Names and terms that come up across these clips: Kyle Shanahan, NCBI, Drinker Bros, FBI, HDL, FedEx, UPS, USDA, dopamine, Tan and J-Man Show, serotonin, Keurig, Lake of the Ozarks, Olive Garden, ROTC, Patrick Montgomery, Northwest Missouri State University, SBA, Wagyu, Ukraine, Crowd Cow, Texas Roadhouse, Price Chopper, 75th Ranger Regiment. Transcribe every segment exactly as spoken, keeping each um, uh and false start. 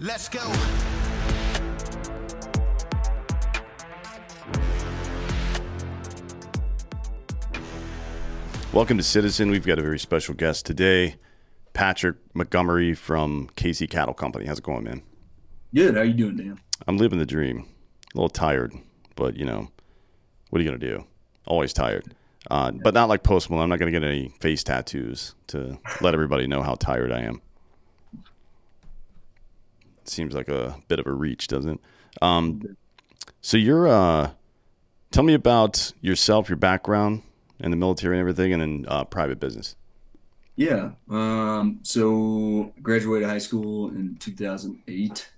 Let's go. Welcome to Citizen. We've got a very special guest today, Patrick Montgomery from K C Cattle Company. How's it going, man? Good. How you doing, Dan? I'm living the dream. A little tired, but you know, what are you gonna do? Always tired, uh, but not like Post Malone. I'm not gonna get any face tattoos to let everybody know how tired I am. Seems like a bit of a reach, doesn't it? Um, so you're, uh, tell me about yourself, your background and the military and everything, and then uh, private business. Yeah. Um, so graduated high school in two thousand eight,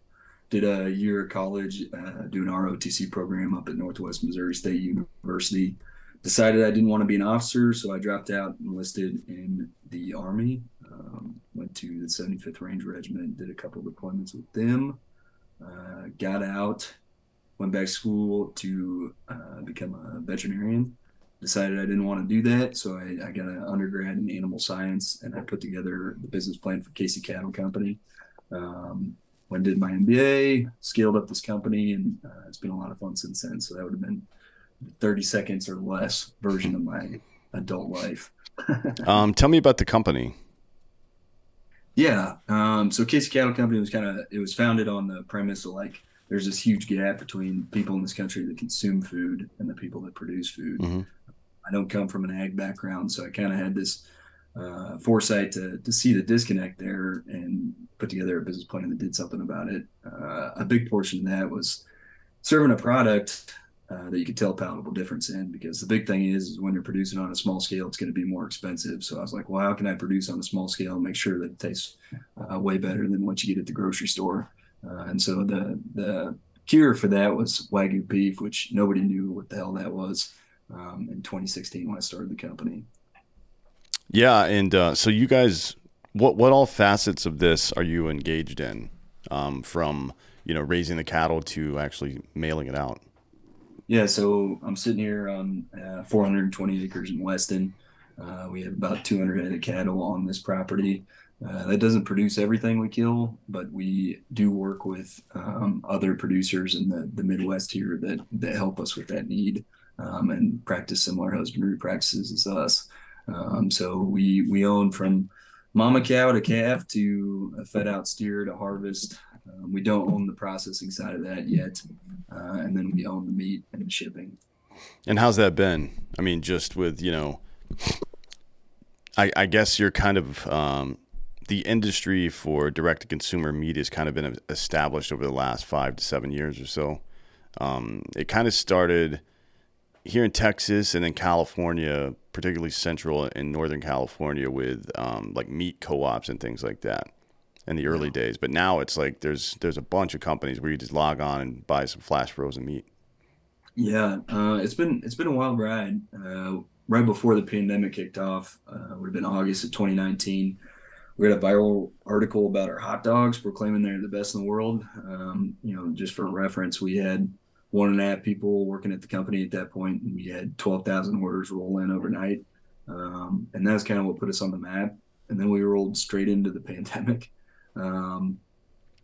did a year of college, uh, do an R O T C program up at Northwest Missouri State University. Decided I didn't want to be an officer, so I dropped out, enlisted in the Army. Um, went to the seventy-fifth Ranger Regiment, did a couple of deployments with them, uh, got out, went back to school to uh, become a veterinarian. Decided I didn't want to do that, so I, I got an undergrad in animal science, and I put together the business plan for K C Cattle Company. Um, when did my M B A, scaled up this company, and uh, it's been a lot of fun since then. So that would have been thirty seconds or less version of my adult life. um, tell me about the company. Yeah. Um, so K C Cattle Company was kind of, it was founded on the premise of like, there's this huge gap between people in this country that consume food and the people that produce food. Mm-hmm. I don't come from an ag background, so I kind of had this uh, foresight to to see the disconnect there and put together a business plan that did something about it. Uh, a big portion of that was serving a product Uh, that you could tell palatable difference in, because the big thing is, is when you're producing on a small scale, it's going to be more expensive. So I was like, well, how can I produce on a small scale and make sure that it tastes uh, way better than what you get at the grocery store? Uh, and so the the cure for that was Wagyu beef, which nobody knew what the hell that was um, in twenty sixteen when I started the company. Yeah, and uh, so you guys, what what all facets of this are you engaged in, um, from you know raising the cattle to actually mailing it out? Yeah, so I'm sitting here on uh, four hundred twenty acres in Weston. Uh, we have about two hundred head of cattle on this property. Uh, that doesn't produce everything we kill, but we do work with um, other producers in the, the Midwest here that, that help us with that need um, and practice similar husbandry practices as us. Um, so we, we own from mama cow to calf to a fed-out steer to harvest. Um, we don't own the processing side of that yet, uh, and then we own the meat and the shipping. And how's that been? I mean, just with, you know, I, I guess you're kind of um, the industry for direct-to-consumer meat has kind of been established over the last five to seven years or so. Um, it kind of started here in Texas and in California, particularly central and northern California, with um, like meat co-ops and things like that in the early yeah. days. But now it's like there's there's a bunch of companies where you just log on and buy some flash frozen meat. Yeah, uh, it's been it's been a wild ride. Uh, right before the pandemic kicked off, uh, would have been August of twenty nineteen. We had a viral article about our hot dogs proclaiming they're the best in the world. Um, you know, just for reference, we had one and a half people working at the company at that point, and we had twelve thousand orders roll in overnight. Um, and that's kind of what put us on the map. And then we rolled straight into the pandemic, um,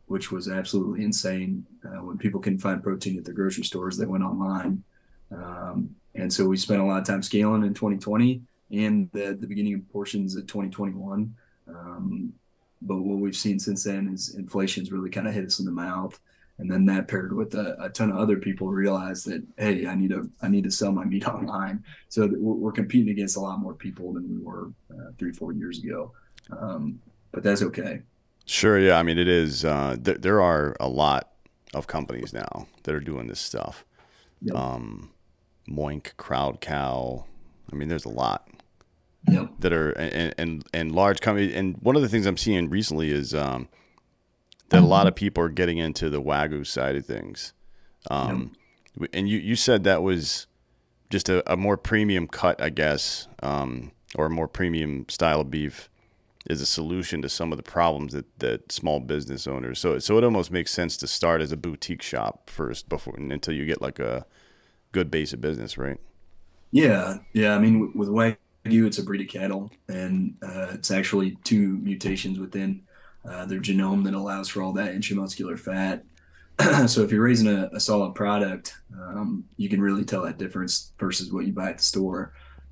which was absolutely insane. Uh, when people couldn't find protein at their grocery stores, they went online. Um, and so we spent a lot of time scaling in twenty twenty and the, the beginning of portions of twenty twenty-one. Um, but what we've seen since then is inflation's really kind of hit us in the mouth. And then that paired with a, a ton of other people realized that, hey, I need to I need to sell my meat online. So we're, we're competing against a lot more people than we were uh, three, four years ago. Um, but that's okay. Sure. Yeah. I mean, it is. Uh, th- there are a lot of companies now that are doing this stuff. Yep. Um, Moink, Crowd Cow. I mean, there's a lot yep. that are and, and and large companies. And one of the things I'm seeing recently is. Um, That a lot of people are getting into the Wagyu side of things. Um, yep. And you, you said that was just a, a more premium cut, I guess, um, or a more premium style of beef is a solution to some of the problems that, that small business owners. So so it almost makes sense to start as a boutique shop first before until you get like a good base of business, right? Yeah. Yeah. I mean, with Wagyu, it's a breed of cattle, and uh, it's actually two mutations within Uh, their genome that allows for all that intramuscular fat. So if you're raising a, a solid product, um, you can really tell that difference versus what you buy at the store,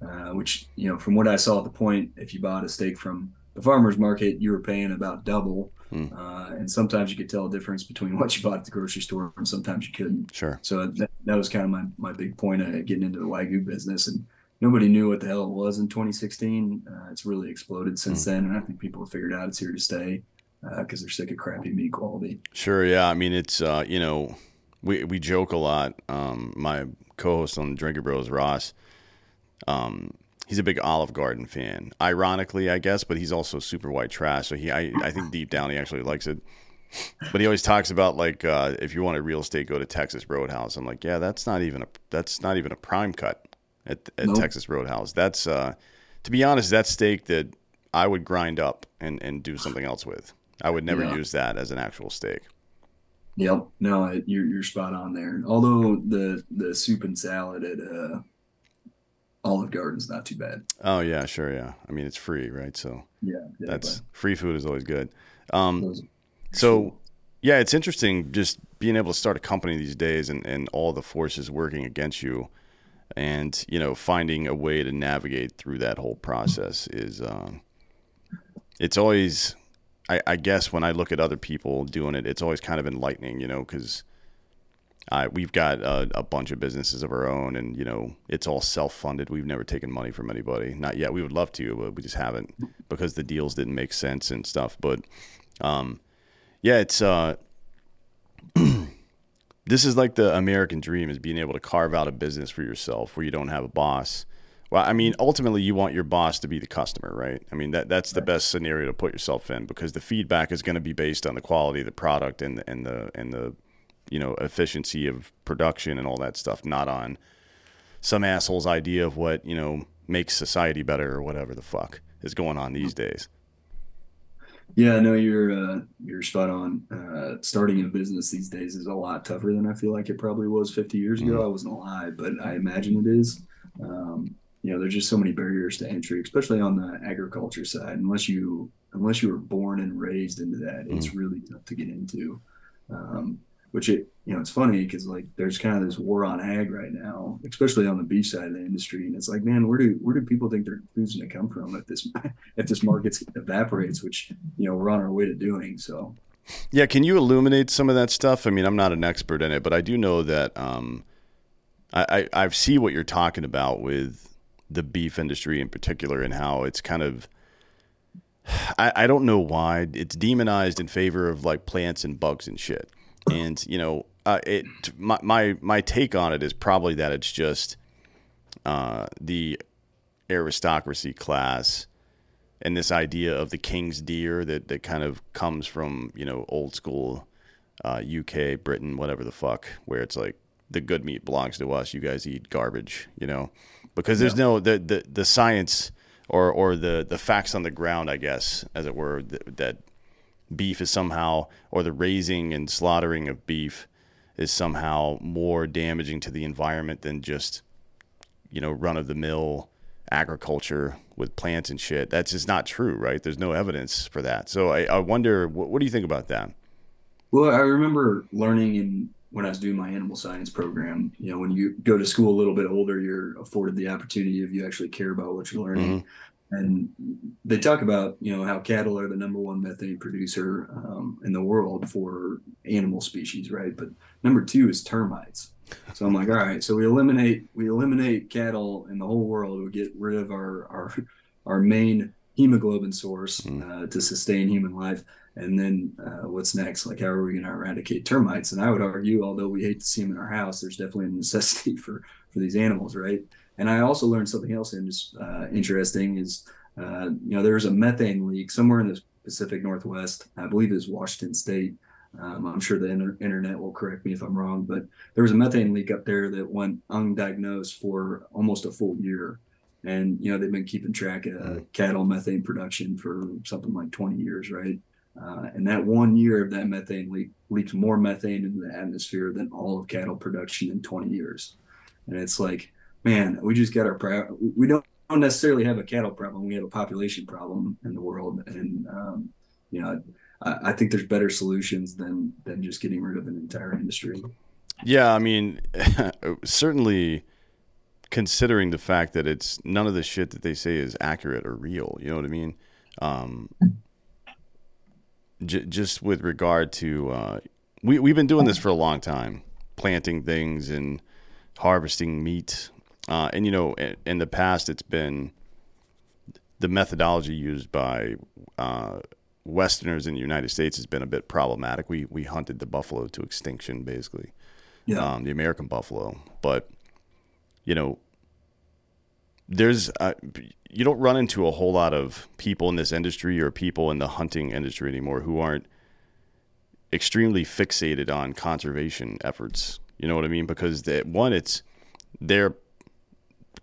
uh, which, you know, from what I saw at the point, if you bought a steak from the farmer's market, you were paying about double. Mm. Uh, and sometimes you could tell a difference between what you bought at the grocery store and sometimes you couldn't. Sure. So that, that was kind of my, my big point of getting into the Wagyu business. And nobody knew what the hell it was in twenty sixteen. Uh, it's really exploded since mm. then. And I think people have figured out it's here to stay. Because uh, they're sick of crappy meat quality. Sure, yeah. I mean, it's, uh, you know, we we joke a lot. Um, my co-host on Drinker Bros, Ross, um, he's a big Olive Garden fan. Ironically, I guess, but he's also super white trash. So he, I, I think deep down he actually likes it. But he always talks about, like, uh, if you want a real estate, go to Texas Roadhouse. I'm like, yeah, that's not even a that's not even a prime cut at, at nope. Texas Roadhouse. That's, uh, to be honest, that steak that I would grind up and, and do something else with. I would never yeah. use that as an actual steak. Yep. No, you're, you're spot on there. Although the, the soup and salad at uh, Olive Garden's not too bad. Oh, yeah, sure, yeah. I mean, it's free, right? So yeah, yeah that's but. Free food is always good. Um, so, yeah, it's interesting just being able to start a company these days and, and all the forces working against you and, you know, finding a way to navigate through that whole process is um, – it's always – I, I guess when I look at other people doing it, it's always kind of enlightening, you know, because I we've got a, a bunch of businesses of our own, and you know, it's all self-funded. We've never taken money from anybody, not yet. We would love to, but we just haven't because the deals didn't make sense and stuff. But um, yeah, it's uh, this is like the American dream, is being able to carve out a business for yourself where you don't have a boss. Well, I mean, ultimately, you want your boss to be the customer, right? I mean, that that's the best scenario to put yourself in, because the feedback is going to be based on the quality of the product and the, and the and the you know efficiency of production and all that stuff, not on some asshole's idea of what you know makes society better or whatever the fuck is going on these days. Yeah, no, you're uh, you're spot on. Uh, starting a business these days is a lot tougher than I feel like it probably was fifty years ago. Mm-hmm. I wasn't alive, but I imagine it is. Um, You know, there's just so many barriers to entry, especially on the agriculture side. Unless you, unless you were born and raised into that, it's mm. really tough to get into. Um, which it, you know, it's funny because like there's kind of this war on ag right now, especially on the beef side of the industry. And it's like, man, where do where do people think their food's going to come from if this if this market evaporates? Which you know we're on our way to doing. So, yeah, can you illuminate some of that stuff? I mean, I'm not an expert in it, but I do know that um, I I I've seen what you're talking about with the beef industry in particular, and how it's kind of, I, I don't know why it's demonized in favor of like plants and bugs and shit. And, you know, uh, it, my, my, my take on it is probably that it's just, uh, the aristocracy class and this idea of the king's deer that, that kind of comes from, you know, old school, uh, U K, Britain, whatever the fuck, where it's like the good meat belongs to us. You guys eat garbage, you know? because there's no, no the, the the science or or the the facts on the ground, I guess, as it were, that, that beef is somehow, or the raising and slaughtering of beef is somehow more damaging to the environment than just, you know, run of the mill agriculture with plants and shit. That's just not true, right? There's no evidence for that. So I, I wonder, what, what do you think about that? Well, I remember learning in when I was doing my animal science program, you know, when you go to school a little bit older, you're afforded the opportunity if you actually care about what you're learning. Mm-hmm. And they talk about, you know, how cattle are the number one methane producer um, in the world for animal species, right? But number two is termites. So I'm like, all right, so we eliminate we eliminate cattle in the whole world. We get rid of our our, our main hemoglobin source uh, to sustain human life. And then uh, what's next? Like, how are we going to eradicate termites? And I would argue, although we hate to see them in our house, there's definitely a necessity for, for these animals, right? And I also learned something else uh, interesting is, uh, you know, there's a methane leak somewhere in the Pacific Northwest. I believe it was Washington State. Um, I'm sure the inter- internet will correct me if I'm wrong, but there was a methane leak up there that went undiagnosed for almost a full year. And, you know, they've been keeping track of cattle methane production for something like twenty years, right? Uh, and that one year of that methane leak leaks more methane into the atmosphere than all of cattle production in twenty years. And it's like, man, we just got our pro- we don't, don't necessarily have a cattle problem. We have a population problem in the world. And, um, you know, I, I think there's better solutions than, than just getting rid of an entire industry. Yeah. I mean, certainly considering the fact that it's none of the shit that they say is accurate or real, you know what I mean? Um, j- just with regard to, uh, we, we've been doing this for a long time, planting things and harvesting meat. Uh, and, you know, in the past, it's been the methodology used by uh, Westerners in the United States has been a bit problematic. We we hunted the buffalo to extinction, basically, yeah. um, the American buffalo. But, you know, there's uh, you don't run into a whole lot of people in this industry or people in the hunting industry anymore who aren't extremely fixated on conservation efforts. You know what I mean? Because, they, one, it's their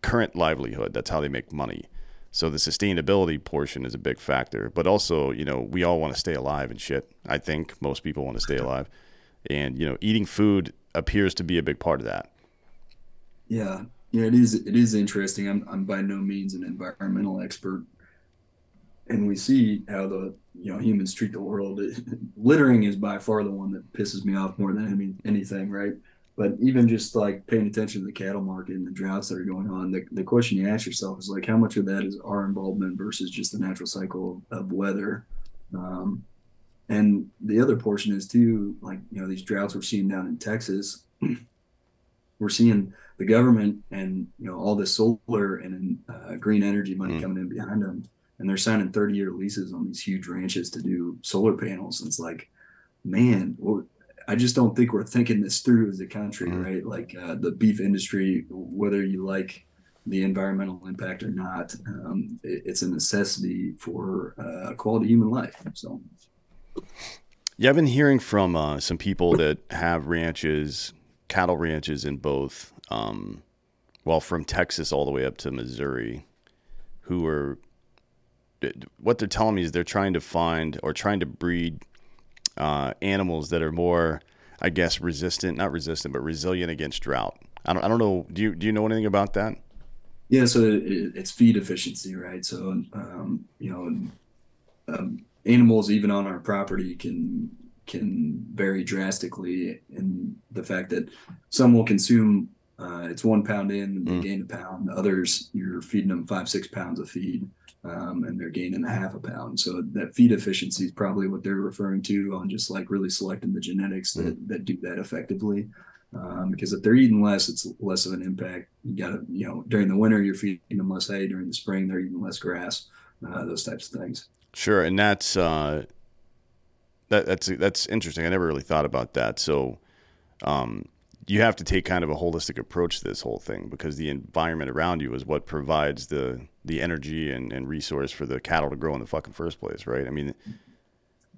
current livelihood. That's how they make money. So the sustainability portion is a big factor, but also, you know, we all want to stay alive and shit. I think most people want to stay alive, and, you know, eating food appears to be a big part of that. Yeah. Yeah, it is. It is interesting. I'm, I'm by no means an environmental expert, and we see how the, you know, humans treat the world. Littering is by far the one that pisses me off more than any, anything. Right. But even just like paying attention to the cattle market and the droughts that are going on, the, the question you ask yourself is like, how much of that is our involvement versus just the natural cycle of weather? Um, and the other portion is too, like, you know, these droughts we're seeing down in Texas, we're seeing the government and, you know, all this solar and uh, green energy money mm-hmm. coming in behind them. And they're signing thirty year leases on these huge ranches to do solar panels. And it's like, man, what, I just don't think we're thinking this through as a country, right? Like uh, the beef industry, whether you like the environmental impact or not, um, it, it's a necessity for uh, quality human life. So, yeah, I've been hearing from uh, some people that have ranches, cattle ranches in both, um, well, from Texas all the way up to Missouri, who are, what they're telling me is they're trying to find or trying to breed uh animals that are more, I guess, resistant, not resistant, but resilient against drought. I don't I don't know. Do you do you know anything about that? Yeah, so it, it's feed efficiency, right? So um, you know, um, animals even on our property can can vary drastically in the fact that some will consume uh, it's one pound in and they mm. gain a pound. Others you're feeding them five six pounds of feed. Um, and they're gaining a half a pound. So that feed efficiency is probably what they're referring to on just like really selecting the genetics that, mm. that do that effectively. Um, because if they're eating less, it's less of an impact. You gotta, you know, during the winter, you're feeding them less hay. During the spring, they're eating less grass, uh, those types of things. Sure. And that's, uh, that, that's, that's interesting. I never really thought about that. So, um, you have to take kind of a holistic approach to this whole thing because the environment around you is what provides the, the energy and, and resource for the cattle to grow in the fucking first place. Right. I mean,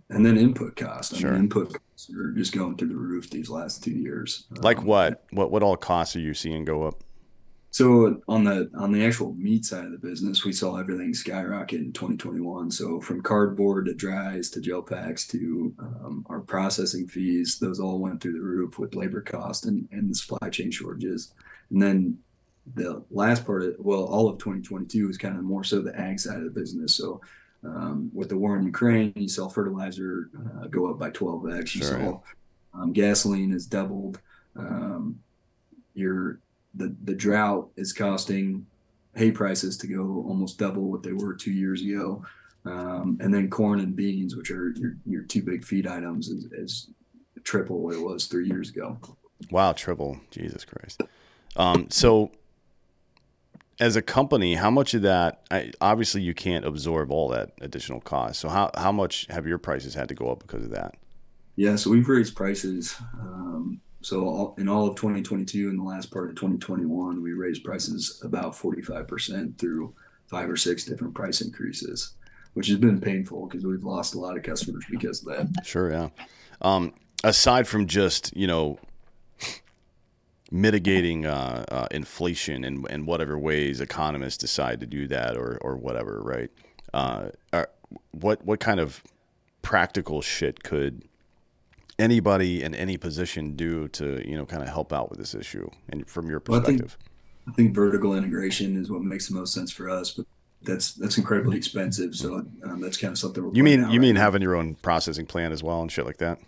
and then input costs, sure. I mean, input costs are just going through the roof these last two years. Like um, what, what, what all costs are you seeing go up? So on the on the actual meat side of the business, we saw everything skyrocket in twenty twenty-one. So from cardboard to dries to gel packs to um, our processing fees, those all went through the roof with labor cost and, and the supply chain shortages. And then the last part of, well, all of twenty twenty-two is kind of more so the ag side of the business. So um, with the war in Ukraine, you saw fertilizer uh, go up by twelve X. Sure. You saw um, gasoline is doubled. Um, your the the drought is costing hay prices to go almost double what they were two years ago. Um, and then corn and beans, which are your, your two big feed items, is, is triple what it was three years ago. Wow. Triple. Jesus Christ. Um, so as a company, how much of that, I, obviously you can't absorb all that additional cost. So how, how much have your prices had to go up because of that? Yeah. So we've raised prices, um, So in all of twenty twenty-two and the last part of twenty twenty-one, we raised prices about forty-five percent through five or six different price increases, which has been painful because we've lost a lot of customers because of that. Sure, yeah. Um, aside from just, you know, mitigating uh, uh, inflation in, in whatever ways economists decide to do that or or whatever, right? Uh, are, what what kind of practical shit could anybody in any position do to, you know, kind of help out with this issue? And from your perspective, well, I, think, I think vertical integration is what makes the most sense for us, but that's that's incredibly expensive. So um, that's kind of something we're you mean you right mean now. Having your own processing plant as well and shit like that.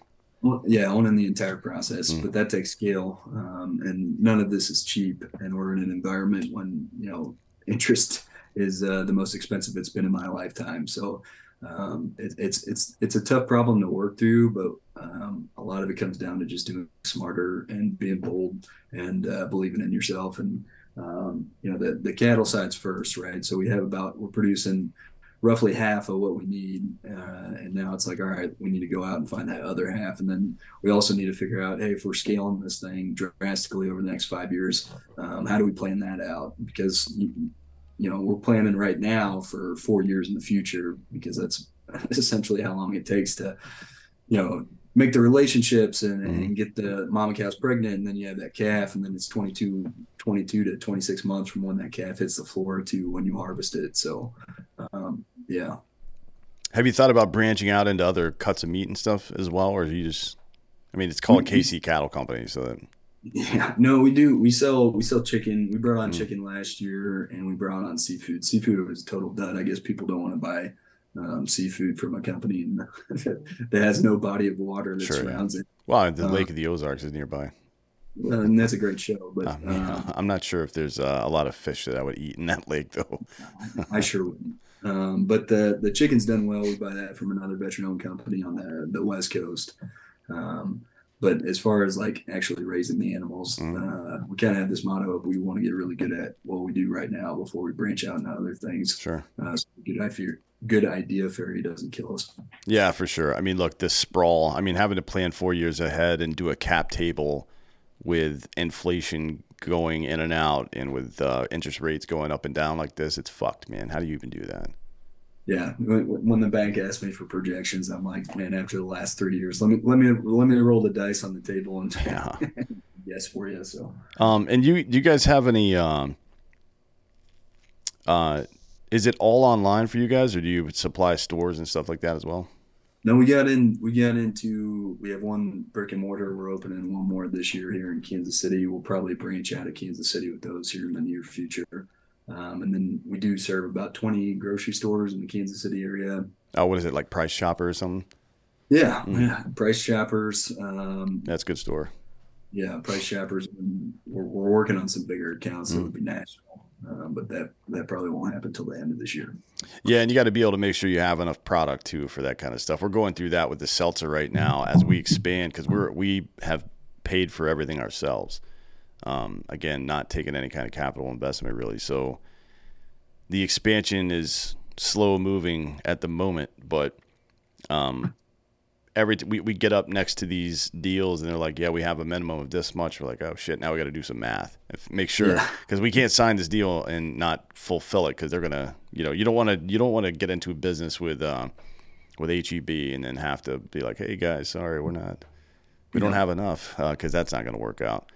Well, yeah, owning the entire process, mm. but that takes scale, um, and none of this is cheap. And we're in an environment when, you know, interest is uh, the most expensive it's been in my lifetime. So. Um, it, it's it's it's a tough problem to work through, but um, a lot of it comes down to just doing smarter and being bold and uh, believing in yourself. And um, you know, the the cattle side's first, right? So we have about we're producing roughly half of what we need, uh, and now it's like, all right, we need to go out and find that other half, and then we also need to figure out, hey, if we're scaling this thing drastically over the next five years, um, how do we plan that out? Because you, you know, we're planning right now for four years in the future, because that's essentially how long it takes to, you know, make the relationships and, mm-hmm. and get the mama cows pregnant. And then you have that calf, and then it's twenty-two to twenty-six months from when that calf hits the floor to when you harvest it. So, um, yeah. Have you thought about branching out into other cuts of meat and stuff as well? Or do you just, I mean, it's called mm-hmm. K C Cattle Company. So that. Yeah, no, we do. We sell, we sell chicken. We brought on mm. chicken last year, and we brought on seafood. Seafood was a total dud. I guess people don't want to buy um, seafood from a company that has no body of water that sure, surrounds yeah. it. Well, the uh, Lake of the Ozarks is nearby. Uh, and that's a great show, but I mean, um, I'm not sure if there's uh, a lot of fish that I would eat in that lake though. I sure wouldn't. Um, but the, the chicken's done well. We buy that from another veteran owned company on the, the West Coast. Um, But as far as like actually raising the animals, mm. uh, we kind of have this motto of we want to get really good at what we do right now before we branch out into other things. Sure. Uh, so good idea, good idea fairy doesn't kill us. Yeah, for sure. I mean, look, this sprawl, I mean, having to plan four years ahead and do a cap table with inflation going in and out and with uh, interest rates going up and down like this, it's fucked, man. How do you even do that? Yeah, when the bank asked me for projections, I'm like, man, after the last three years, let me let me let me roll the dice on the table and yeah. yes for you. So, um, and you do you guys have any? Um, uh, is it all online for you guys, or do you supply stores and stuff like that as well? No, we got in. We got into. We have one brick and mortar. We're opening one more this year here in Kansas City. We'll probably branch out of Kansas City with those here in the near future. Um, and then we do serve about twenty grocery stores in the Kansas City area. Oh, what is it, like Price Chopper or something? Yeah, mm. yeah, Price Choppers. Um, That's a good store. Yeah, Price Choppers. We're, we're working on some bigger accounts that mm. would be national, um, but that, that probably won't happen till the end of this year. Yeah, and you got to be able to make sure you have enough product, too, for that kind of stuff. We're going through that with the seltzer right now as we expand because we're we have paid for everything ourselves. Um, again, not taking any kind of capital investment really. So the expansion is slow moving at the moment, but, um, every, we, we get up next to these deals and they're like, yeah, we have a minimum of this much. We're like, oh shit, now we got to do some math and make sure, yeah. cause we can't sign this deal and not fulfill it. Cause they're going to, you know, you don't want to, you don't want to get into a business with, um, with H E B and then have to be like, hey guys, sorry, we're not, we yeah. don't have enough. Uh, cause that's not going to work out.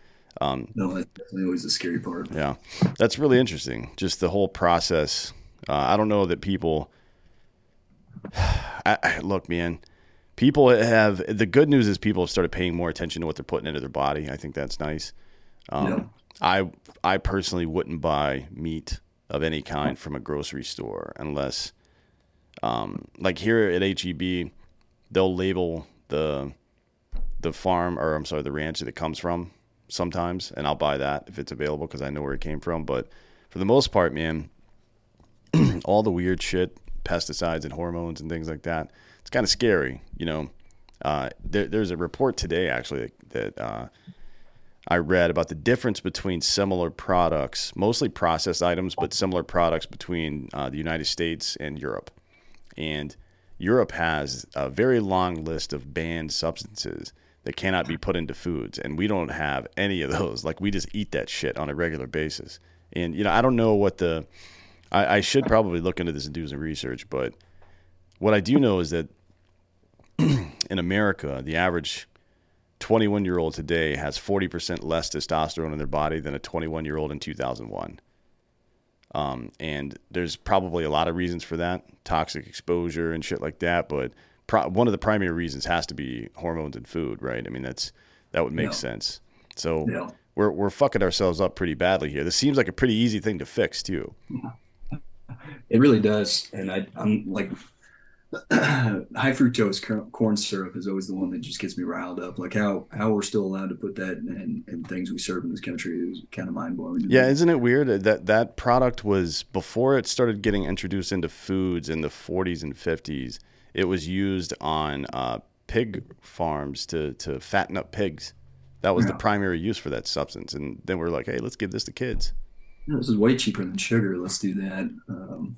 Um, no, that's definitely always the scary part. Yeah, that's really interesting. Just the whole process. Uh, I don't know that people. I, I, look, man, people have the good news is people have started paying more attention to what they're putting into their body. I think that's nice. Um, yeah. I I personally wouldn't buy meat of any kind from a grocery store unless, um, like here at H E B, they'll label the the farm or I'm sorry the ranch that it comes from sometimes, and I'll buy that if it's available because I know where it came from. But for the most part, man, all the weird shit, pesticides and hormones and things like that, it's kind of scary, you know. Uh, there, there's a report today actually that, that uh, I read about the difference between similar products, mostly processed items, but similar products between uh, the United States and Europe. And Europe has a very long list of banned substances that cannot be put into foods, and we don't have any of those. Like, we just eat that shit on a regular basis. And, you know, I don't know what the – I should probably look into this and do some research, but what I do know is that in America, the average twenty-one-year-old today has forty percent less testosterone in their body than a twenty-one-year-old in two thousand one. Um, and there's probably a lot of reasons for that, toxic exposure and shit like that. But pro- one of the primary reasons has to be hormones and food, right? I mean, that's, that would make yeah. sense. So yeah. we're, we're fucking ourselves up pretty badly here. This seems like a pretty easy thing to fix too. It really does. And I, I'm like, high fructose corn syrup is always the one that just gets me riled up. Like how, how we're still allowed to put that in, in, in things we serve in this country is kind of mind blowing. Yeah, isn't it weird that that product was, before it started getting introduced into foods in the forties and fifties, it was used on uh, pig farms to to fatten up pigs. That was yeah. the primary use for that substance. And then we're like, hey, let's give this to kids. Yeah, this is way cheaper than sugar. Let's do that. Um,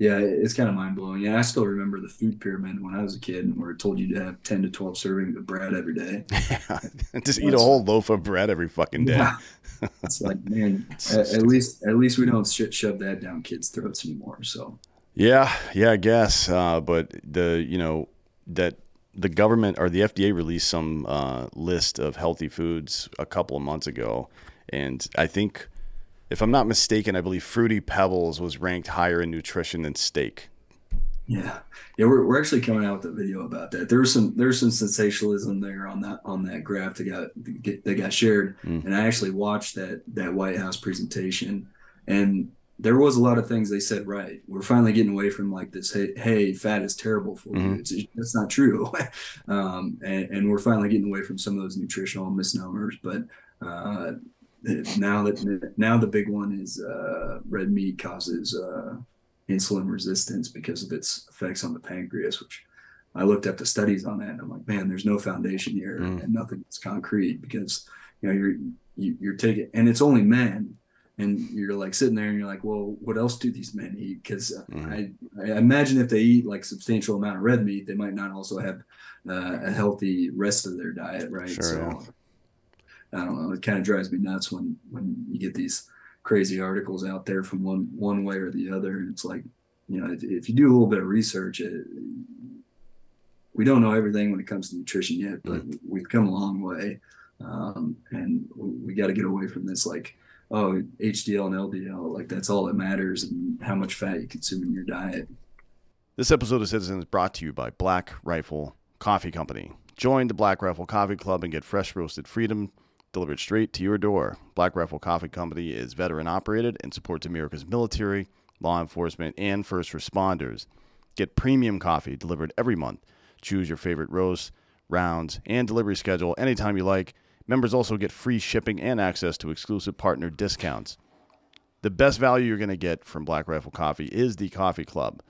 Yeah, it's kind of mind-blowing. Yeah, I still remember the food pyramid when I was a kid where it told you to have ten to twelve servings of bread every day. Yeah, just eat a whole loaf of bread every fucking day. Yeah. It's like, man, at, at least at least we don't sh- shove that down kids' throats anymore. So yeah, yeah, I guess. Uh, but the you know that the government or the F D A released some uh, list of healthy foods a couple of months ago, and I think, if I'm not mistaken, I believe Fruity Pebbles was ranked higher in nutrition than steak. Yeah, yeah, we're we're actually coming out with a video about that. There was some there was some sensationalism there on that on that graph that got that got shared, mm. and I actually watched that that White House presentation, and there was a lot of things they said right. We're finally getting away from like this. Hey, hey fat is terrible for mm-hmm. you. It's, that's not true, um, and, and we're finally getting away from some of those nutritional misnomers, but. Uh, Now that now the big one is uh, red meat causes uh, insulin resistance because of its effects on the pancreas, which I looked up the studies on that, and I'm like, man, there's no foundation here mm. and nothing that's concrete because, you know, you're you, you're taking, and it's only men, and you're like sitting there and you're like, well, what else do these men eat? Because mm. I, I imagine if they eat like substantial amount of red meat, they might not also have uh, a healthy rest of their diet, right? Sure, so. Yeah. I don't know. It kind of drives me nuts when, when you get these crazy articles out there from one, one way or the other. And it's like, you know, if, if you do a little bit of research, it, we don't know everything when it comes to nutrition yet, but mm. we've come a long way. Um, and we got to get away from this, like, oh, H D L and L D L, like that's all that matters and how much fat you consume in your diet. This episode of Citizen is brought to you by Black Rifle Coffee Company. Join the Black Rifle Coffee Club and get fresh roasted freedom delivered straight to your door. Black Rifle Coffee Company is veteran-operated and supports America's military, law enforcement, and first responders. Get premium coffee delivered every month. Choose your favorite roast, rounds, and delivery schedule anytime you like. Members also get free shipping and access to exclusive partner discounts. The best value you're going to get from Black Rifle Coffee is the coffee club.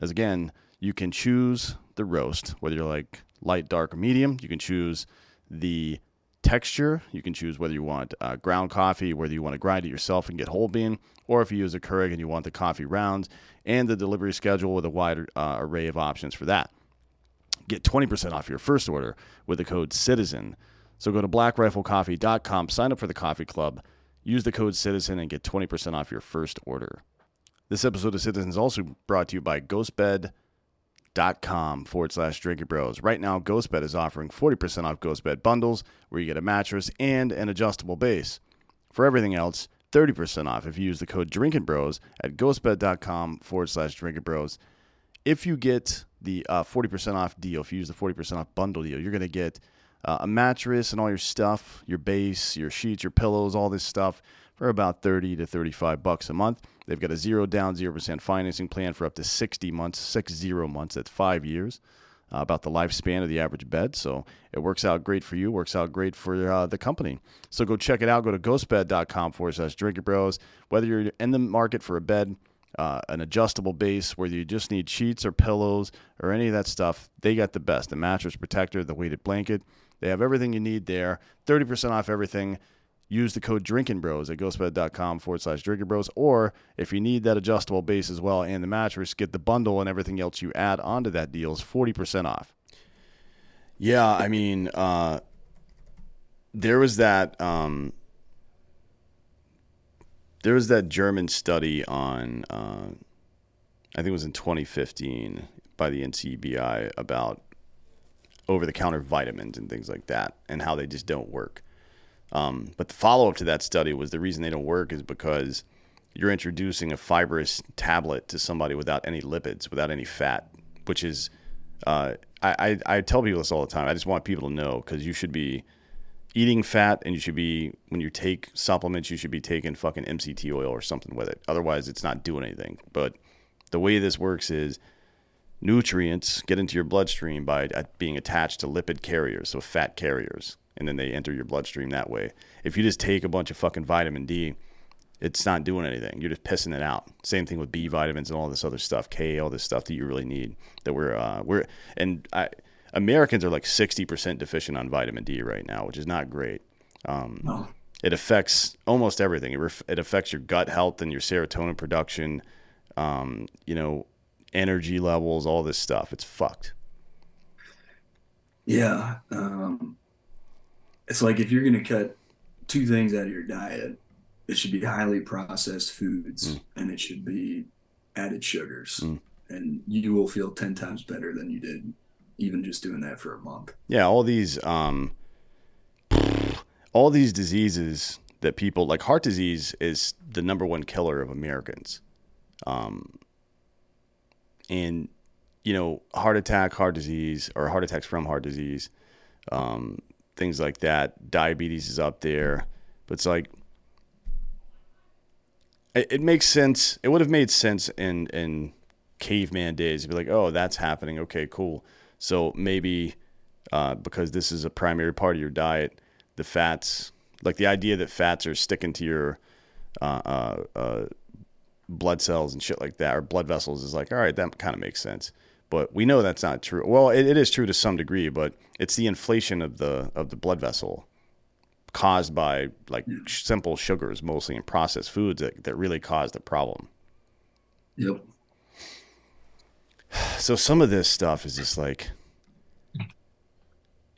As again, you can choose the roast, whether you're like light, dark, or medium. You can choose the texture. You can choose whether you want uh, ground coffee, whether you want to grind it yourself and get whole bean, or if you use a Keurig and you want the coffee rounds, and the delivery schedule with a wide uh, array of options for that. Get twenty percent off your first order with the code CITIZEN. So go to black rifle coffee dot com, sign up for the coffee club, use the code CITIZEN, and get twenty percent off your first order. This episode of Citizen is also brought to you by Ghostbed, Ghostbed.com forward slash Drinker Bros. Right now, Ghostbed is offering forty percent off Ghostbed bundles, where you get a mattress and an adjustable base. For everything else, thirty percent off if you use the code Drinking Bros at Ghostbed.com forward slash Drinking Bros. If you get the uh, forty percent off deal, if you use the forty percent off bundle deal, you're going to get uh, a mattress and all your stuff, your base, your sheets, your pillows, all this stuff for about thirty to thirty-five bucks a month. They've got a zero down, zero percent financing plan for up to sixty months, six zero months, that's five years, uh, about the lifespan of the average bed. So it works out great for you, works out great for uh, the company. So go check it out. Go to ghostbed.com forward slash Drinker Bros. Whether you're in the market for a bed, uh, an adjustable base, whether you just need sheets or pillows or any of that stuff, they got the best. The mattress protector, the weighted blanket, they have everything you need there. thirty percent off everything. Use the code Drinking Bros at ghostbed.com forward slash Drinking Bros. Or if you need that adjustable base as well and the mattress, get the bundle and everything else you add onto that deal is forty percent off. Yeah, I mean, uh, there was that um, there was that German study on, uh, I think it was in twenty fifteen by the N C B I about over-the-counter vitamins and things like that and how they just don't work. Um, but the follow-up to that study was the reason they don't work is because you're introducing a fibrous tablet to somebody without any lipids, without any fat, which is uh, I, I, I tell people this all the time. I just want people to know because you should be eating fat and you should be, when you take supplements, you should be taking fucking M C T oil or something with it. Otherwise, it's not doing anything. But the way this works is nutrients get into your bloodstream by being attached to lipid carriers, so fat carriers. And then they enter your bloodstream that way. If you just take a bunch of fucking vitamin D, it's not doing anything. You're just pissing it out. Same thing with B vitamins and all this other stuff, K, all this stuff that you really need. That we're uh, we're and I, Americans are like sixty percent deficient on vitamin D right now, which is not great. Um, no. It affects almost everything. It ref, it affects your gut health and your serotonin production, um, you know, energy levels, all this stuff. It's fucked. Yeah. Um... It's like if you're going to cut two things out of your diet, it should be highly processed foods mm. and it should be added sugars. Mm. And you will feel ten times better than you did even just doing that for a month. Yeah, all these um, all these diseases that people, like heart disease is the number one killer of Americans. Um, and, you know, heart attack, heart disease, or heart attacks from heart disease, um, things like that. Diabetes is up there, but it's like, it, it makes sense. It would have made sense in, in caveman days. It'd be like, oh, that's happening. Okay, cool. So maybe, uh, because this is a primary part of your diet, the fats, like the idea that fats are sticking to your, uh, uh, uh blood cells and shit like that, or blood vessels is like, all right, that kind of makes sense. But we know that's not true. Well, it, it is true to some degree, but it's the inflation of the of the blood vessel caused by like yeah. simple sugars, mostly in processed foods, that, that really caused the problem. Yep. So some of this stuff is just like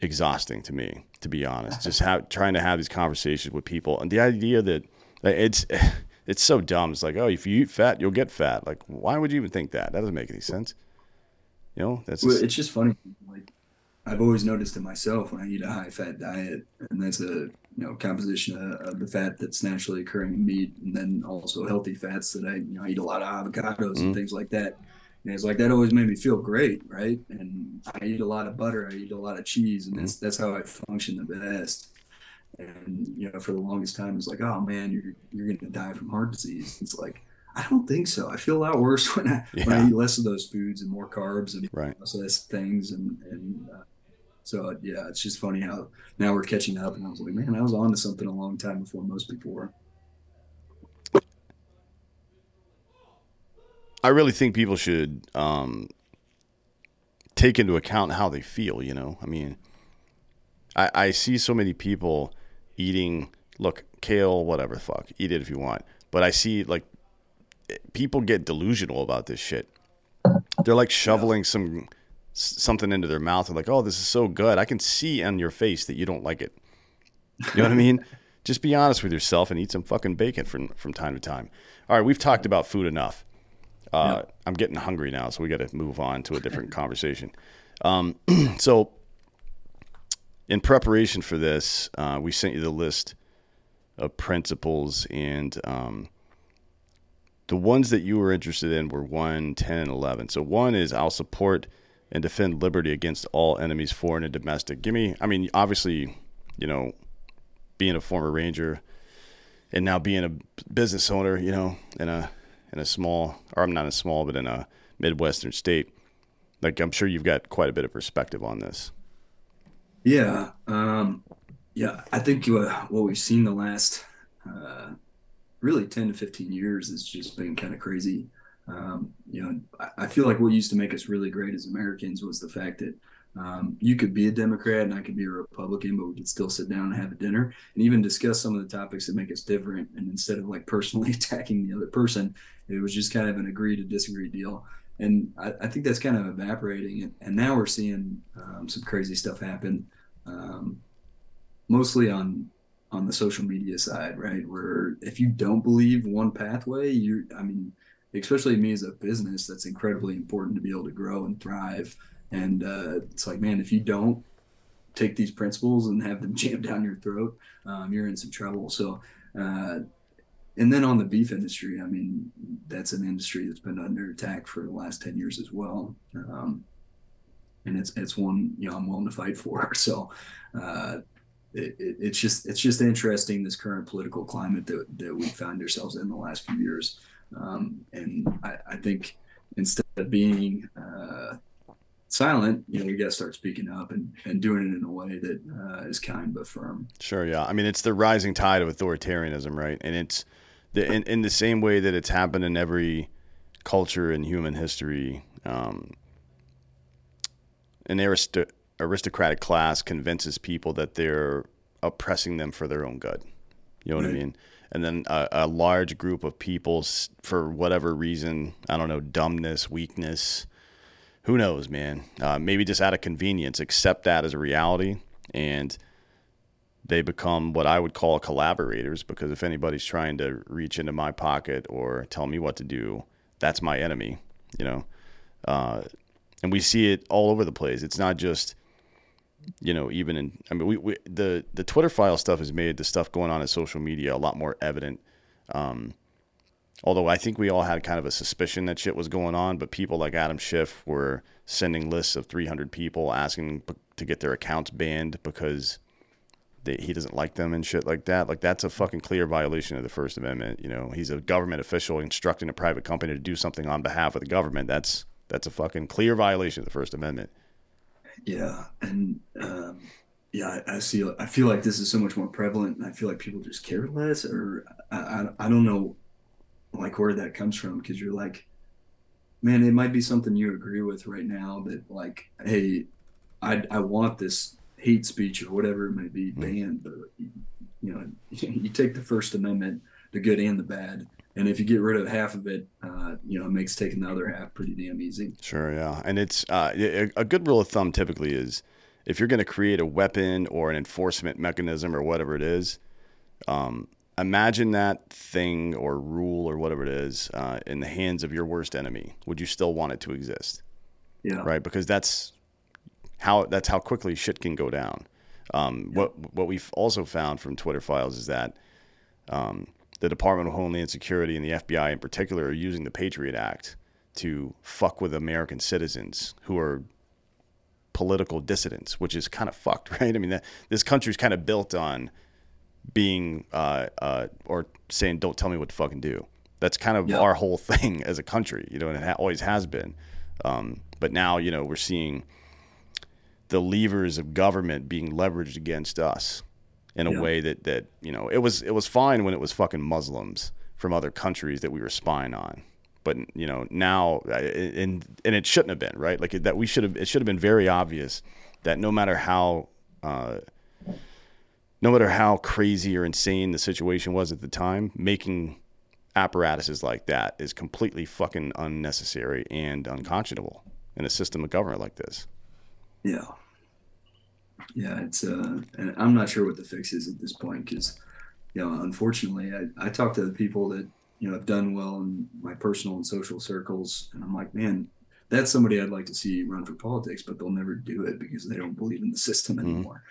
exhausting to me, to be honest. Just how, trying to have these conversations with people, and the idea that like, it's it's so dumb. It's like, oh, if you eat fat, you'll get fat. Like, why would you even think that? That doesn't make any sense. You know, that's just... It's just funny. Like I've always noticed it myself when I eat a high fat diet, and that's a you know composition of, of the fat that's naturally occurring in meat, and then also healthy fats that I you know eat a lot of avocados mm-hmm. and things like that. And it's like that always made me feel great, right? And I eat a lot of butter, I eat a lot of cheese, and mm-hmm. that's that's how I function the best. And you know, for the longest time, it's like, oh man, you're you're gonna die from heart disease. It's like, I don't think so. I feel a lot worse when I, yeah. when I eat less of those foods and more carbs and right. less things. And, and uh, so, yeah, it's just funny how now we're catching up. And I was like, man, I was on to something a long time before most people were. I really think people should um, take into account how they feel, you know. I mean, I, I see so many people eating, look, kale, whatever the fuck, eat it if you want. But I see, like, people get delusional about this shit. They're like shoveling yeah. some something into their mouth. They're like, oh, this is so good. I can see on your face that you don't like it. You know what I mean? Just be honest with yourself and eat some fucking bacon from, from time to time. All right, we've talked about food enough. Uh, yeah. I'm getting hungry now, so we got to move on to a different conversation. Um, so in preparation for this, uh, we sent you the list of principles, and um, the ones that you were interested in were one, ten, and eleven. So one is I'll support and defend liberty against all enemies, foreign and domestic. Give me, I mean, obviously, you know, being a former Ranger and now being a business owner, you know, in a in a small, or I'm not a small, but in a Midwestern state, like I'm sure you've got quite a bit of perspective on this. Yeah. Um, yeah. I think uh, what we've seen the last uh, really ten to fifteen years has just been kind of crazy. Um, you know, I, I feel like what used to make us really great as Americans was the fact that um, you could be a Democrat and I could be a Republican, but we could still sit down and have a dinner and even discuss some of the topics that make us different. And instead of like personally attacking the other person, it was just kind of an agree to disagree deal. And I, I think that's kind of evaporating. And, and now we're seeing um, some crazy stuff happen, um, mostly on on the social media side, right? Where if you don't believe one pathway, you I mean, especially me as a business, that's incredibly important to be able to grow and thrive. And uh, it's like, man, if you don't take these principles and have them jammed down your throat, um, you're in some trouble. So, uh, and then on the beef industry, I mean, that's an industry that's been under attack for the last ten years as well. Um, and it's it's one, you know, I'm willing to fight for. So uh, it, it, it's just it's just interesting, this current political climate that, that we found ourselves in the last few years. Um, and I, I think instead of being uh, silent, you know, you got to start speaking up and, and doing it in a way that uh, is kind but firm. Sure, yeah. I mean, it's the rising tide of authoritarianism, right? And it's the, in, in the same way that it's happened in every culture in human history. Um, an arist- aristocratic class convinces people that they're oppressing them for their own good. You know what right. I mean? And then a, a large group of people, for whatever reason, I don't know, dumbness, weakness, who knows, man, uh, maybe just out of convenience, accept that as a reality. And they become what I would call collaborators, because if anybody's trying to reach into my pocket or tell me what to do, that's my enemy, you know. Uh, and we see it all over the place. It's not just... You know, even in, I mean, we, we the the Twitter file stuff has made the stuff going on in social media a lot more evident. Um, although I think we all had kind of a suspicion that shit was going on, but people like Adam Schiff were sending lists of three hundred people asking to get their accounts banned because they, he doesn't like them and shit like that. Like, that's a fucking clear violation of the First Amendment. You know, he's a government official instructing a private company to do something on behalf of the government. That's that's a fucking clear violation of the First Amendment. Yeah. And, um, yeah, I, I see, I feel like this is so much more prevalent, and I feel like people just care less, or I, I, I don't know like where that comes from. Cause you're like, man, it might be something you agree with right now that like, hey, I, I want this hate speech or whatever it may be banned, but you know, you take the First Amendment, the good and the bad. And if you get rid of half of it, uh, you know, it makes taking the other half pretty damn easy. Sure, yeah. And it's uh, a good rule of thumb typically is if you're going to create a weapon or an enforcement mechanism or whatever it is, um, imagine that thing or rule or whatever it is uh, in the hands of your worst enemy. Would you still want it to exist? Yeah. Right? Because that's how that's how quickly shit can go down. Um, yeah. What what we've also found from Twitter files is that um, – the Department of Homeland Security and the F B I in particular are using the Patriot Act to fuck with American citizens who are political dissidents, which is kind of fucked, right? I mean, that, this country's kind of built on being uh, uh, or saying, don't tell me what to fucking do. That's kind of yeah. our whole thing as a country, you know, and it ha- always has been. Um, but now, you know, we're seeing the levers of government being leveraged against us. In a yeah. way that, that, you know, it was it was fine when it was fucking Muslims from other countries that we were spying on. But, you know, now, and and it shouldn't have been, right? Like that we should have, it should have been very obvious that no matter how, uh, no matter how crazy or insane the situation was at the time, making apparatuses like that is completely fucking unnecessary and unconscionable in a system of government like this. Yeah. Yeah, it's uh, and I'm not sure what the fix is at this point because, you know, unfortunately, I, I talk to the people that, you know, I've done well in my personal and social circles. And I'm like, man, that's somebody I'd like to see run for politics, but they'll never do it because they don't believe in the system anymore.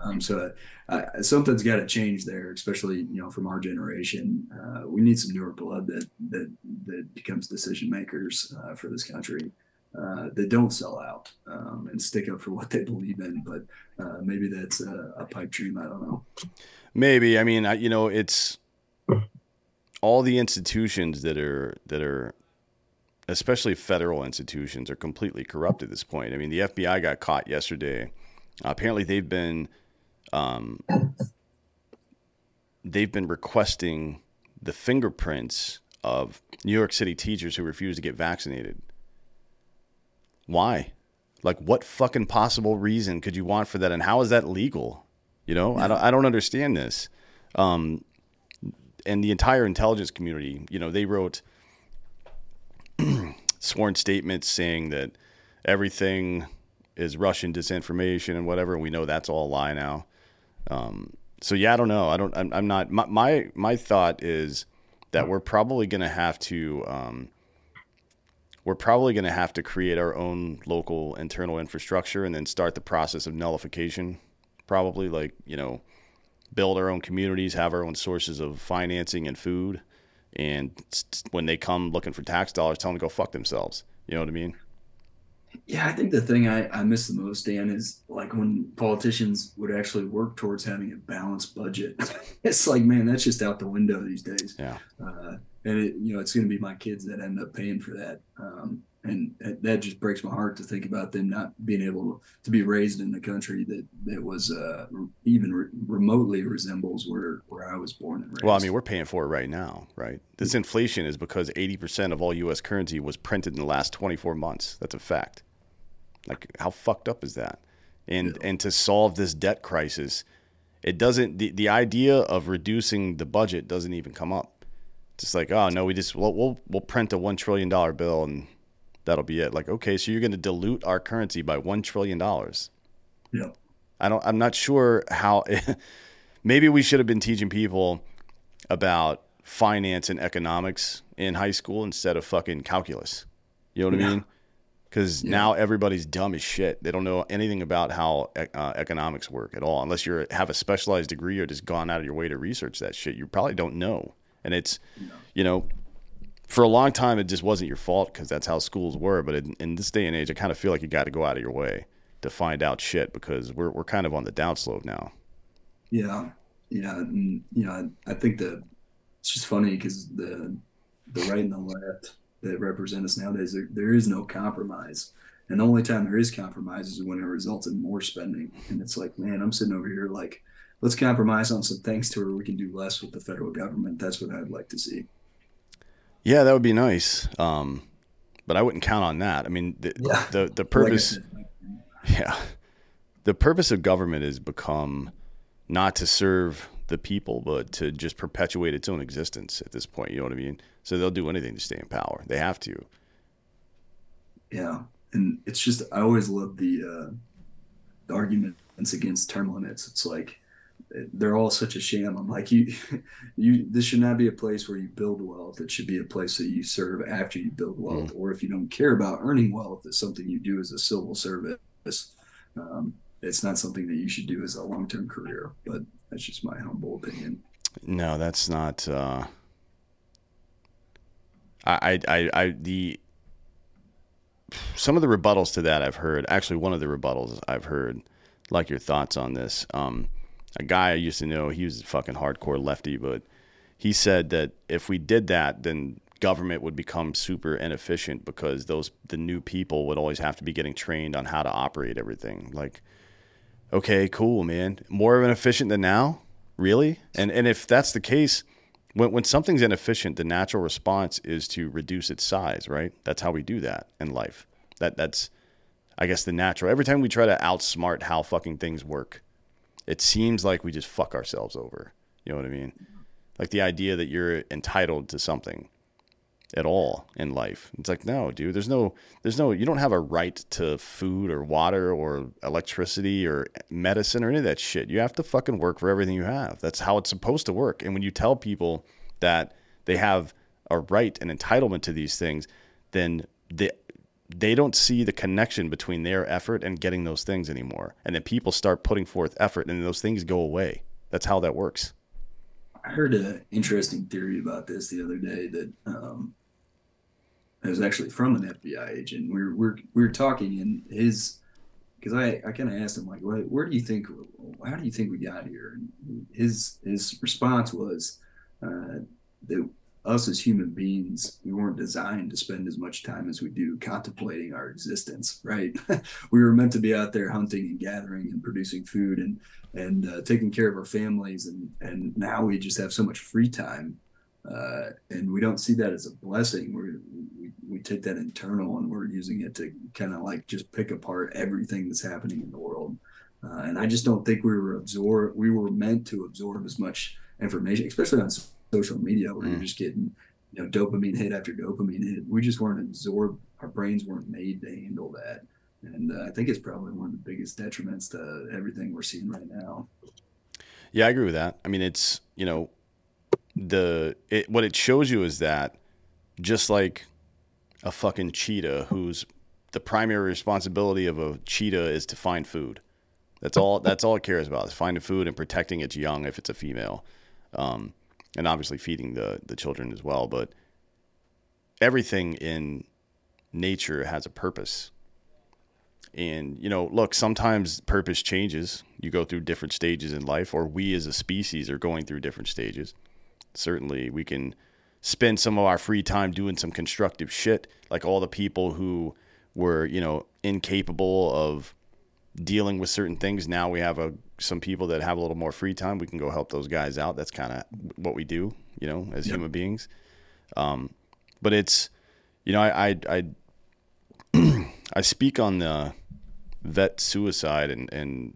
Mm-hmm. Um, so uh, something's got to change there, especially, you know, from our generation. Uh, we need some newer blood that that that becomes decision makers uh, for this country. Uh, that don't sell out um, and stick up for what they believe in. But uh, maybe that's a, a pipe dream. I don't know. Maybe. I mean, I, you know, it's all the institutions that are that are, especially federal institutions, are completely corrupt at this point. I mean, the F B I got caught yesterday. Uh, apparently, they've been um, they've been requesting the fingerprints of New York City teachers who refuse to get vaccinated. Why? Like, what fucking possible reason could you want for that? And how is that legal? You know, I don't, I don't understand this. Um, and the entire intelligence community, you know, they wrote sworn statements saying that everything is Russian disinformation and whatever. And we know that's all a lie now. Um, so yeah, I don't know. I don't, I'm, I'm not, my, my, my thought is that we're probably going to have to, um, we're probably going to have to create our own local internal infrastructure and then start the process of nullification, probably, like, you know, build our own communities, have our own sources of financing and food. And when they come looking for tax dollars, tell them to go fuck themselves. You know what I mean? Yeah, I think the thing I, I miss the most, Dan, is like when politicians would actually work towards having a balanced budget. It's like, man, that's just out the window these days. Yeah. Uh, And, it, you know, it's going to be my kids that end up paying for that. Um, and that just breaks my heart to think about them not being able to be raised in a country that, that was uh, even re- remotely resembles where, where I was born and raised. Well, I mean, we're paying for it right now, right? This inflation is because eighty percent of all U S currency was printed in the last twenty-four months. That's a fact. Like, how fucked up is that? And yeah. and to solve this debt crisis, it doesn't, the, the idea of reducing the budget doesn't even come up. Just like, oh no, we just we'll, we'll we'll print a one trillion dollar bill and that'll be it. Like, okay, so you're going to dilute our currency by one trillion dollars. Yeah, I don't. I'm not sure how. Maybe we should have been teaching people about finance and economics in high school instead of fucking calculus. You know what yeah. I mean? Because yeah. now everybody's dumb as shit. They don't know anything about how uh, economics work at all, unless you have a specialized degree or just gone out of your way to research that shit. You probably don't know. And it's, you know, for a long time, it just wasn't your fault because that's how schools were. But in, in this day and age, I kind of feel like you got to go out of your way to find out shit because we're we're kind of on the downslope now. Yeah. Yeah. And, you know, I, I think that it's just funny because the the right and the left that represent us nowadays, there, there is no compromise. And the only time there is compromise is when it results in more spending. And it's like, man, I'm sitting over here like, let's compromise on some things to where we can do less with the federal government. That's what I'd like to see. Yeah, that would be nice. Um, but I wouldn't count on that. I mean, the yeah. the, the purpose, like yeah, the purpose of government has become not to serve the people, but to just perpetuate its own existence at this point. You know what I mean? So they'll do anything to stay in power. They have to. Yeah. And it's just, I always love the, uh, the arguments against term limits. It's like, they're all such a sham. I'm like, you, you, this should not be a place where you build wealth. It should be a place that you serve after you build wealth. Mm. Or if you don't care about earning wealth, it's something you do as a civil service. Um, it's not something that you should do as a long-term career, but that's just my humble opinion. No, that's not, uh, I, I, I, I the, some of the rebuttals to that I've heard, actually one of the rebuttals I've heard, like your thoughts on this, um, a guy I used to know, he was a fucking hardcore lefty, but he said that if we did that, then government would become super inefficient because those the new people would always have to be getting trained on how to operate everything. Like, okay, cool, man. More inefficient than now? Really? And and if that's the case, when when something's inefficient, the natural response is to reduce its size, right? That's how we do that in life. That that's, I guess, the natural. Every time we try to outsmart how fucking things work, it seems like we just fuck ourselves over. You know what I mean? Like the idea that you're entitled to something at all in life. It's like, no, dude, there's no, there's no, you don't have a right to food or water or electricity or medicine or any of that shit. You have to fucking work for everything you have. That's how it's supposed to work. And when you tell people that they have a right and entitlement to these things, then they, they don't see the connection between their effort and getting those things anymore. And then people start putting forth effort and those things go away. That's how that works. I heard an interesting theory about this the other day that um, it was actually from an F B I agent. We were, we're, we were talking and his, because I, I kind of asked him, like, where, where do you think, how do you think we got here? And his his response was uh, that us as human beings, we weren't designed to spend as much time as we do contemplating our existence, right? We were meant to be out there hunting and gathering and producing food and and uh, taking care of our families. And, and now we just have so much free time. Uh, and we don't see that as a blessing. We're, we we take that internal and we're using it to kind of like just pick apart everything that's happening in the world. Uh, and I just don't think we were absorb. We were meant to absorb as much information, especially on social media, where mm. you're just getting, you know, dopamine hit after dopamine hit. We just weren't absorbed. Our brains weren't made to handle that. And uh, I think it's probably one of the biggest detriments to everything we're seeing right now. Yeah, I agree with that. I mean, it's, you know, the it, what it shows you is that just like a fucking cheetah, whose the primary responsibility of a cheetah is to find food. That's all. That's all it cares about is finding food and protecting its young if it's a female, um, and obviously feeding the the children as well. But everything in nature has a purpose. And, you know, look, sometimes purpose changes. You go through different stages in life, or we as a species are going through different stages. Certainly we can spend some of our free time doing some constructive shit, like all the people who were, you know, incapable of dealing with certain things. Now we have a, some people that have a little more free time. We can go help those guys out. That's kind of what we do, you know, as yep. human beings. Um, but it's, you know, I, I, I I speak on the vet suicide and, and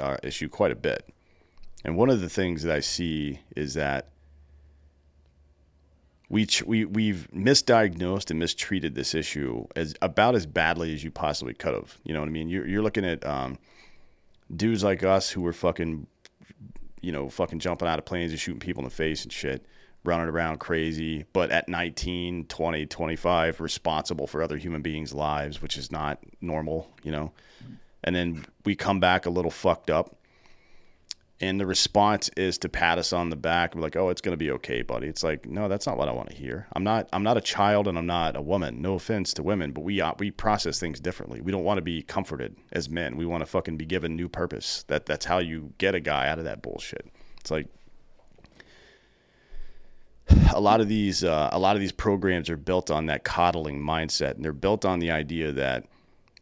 uh, issue quite a bit. And one of the things that I see is that we ch- we we've misdiagnosed and mistreated this issue as about as badly as you possibly could have. You know what I mean? You're, you're looking at um, dudes like us who were fucking, you know, fucking jumping out of planes and shooting people in the face and shit, running around crazy, but at nineteen, twenty, twenty-five, responsible for other human beings' lives, which is not normal, you know. And then we come back a little fucked up, and the response is to pat us on the back. We're like, oh, it's going to be okay, buddy. It's like, no, that's not what I want to hear. I'm not I'm not a child and I'm not a woman. No offense to women, but we we process things differently. We don't want to be comforted as men. We want to fucking be given new purpose. That That's how you get a guy out of that bullshit. It's like, a lot of these uh, a lot of these programs are built on that coddling mindset, and they're built on the idea that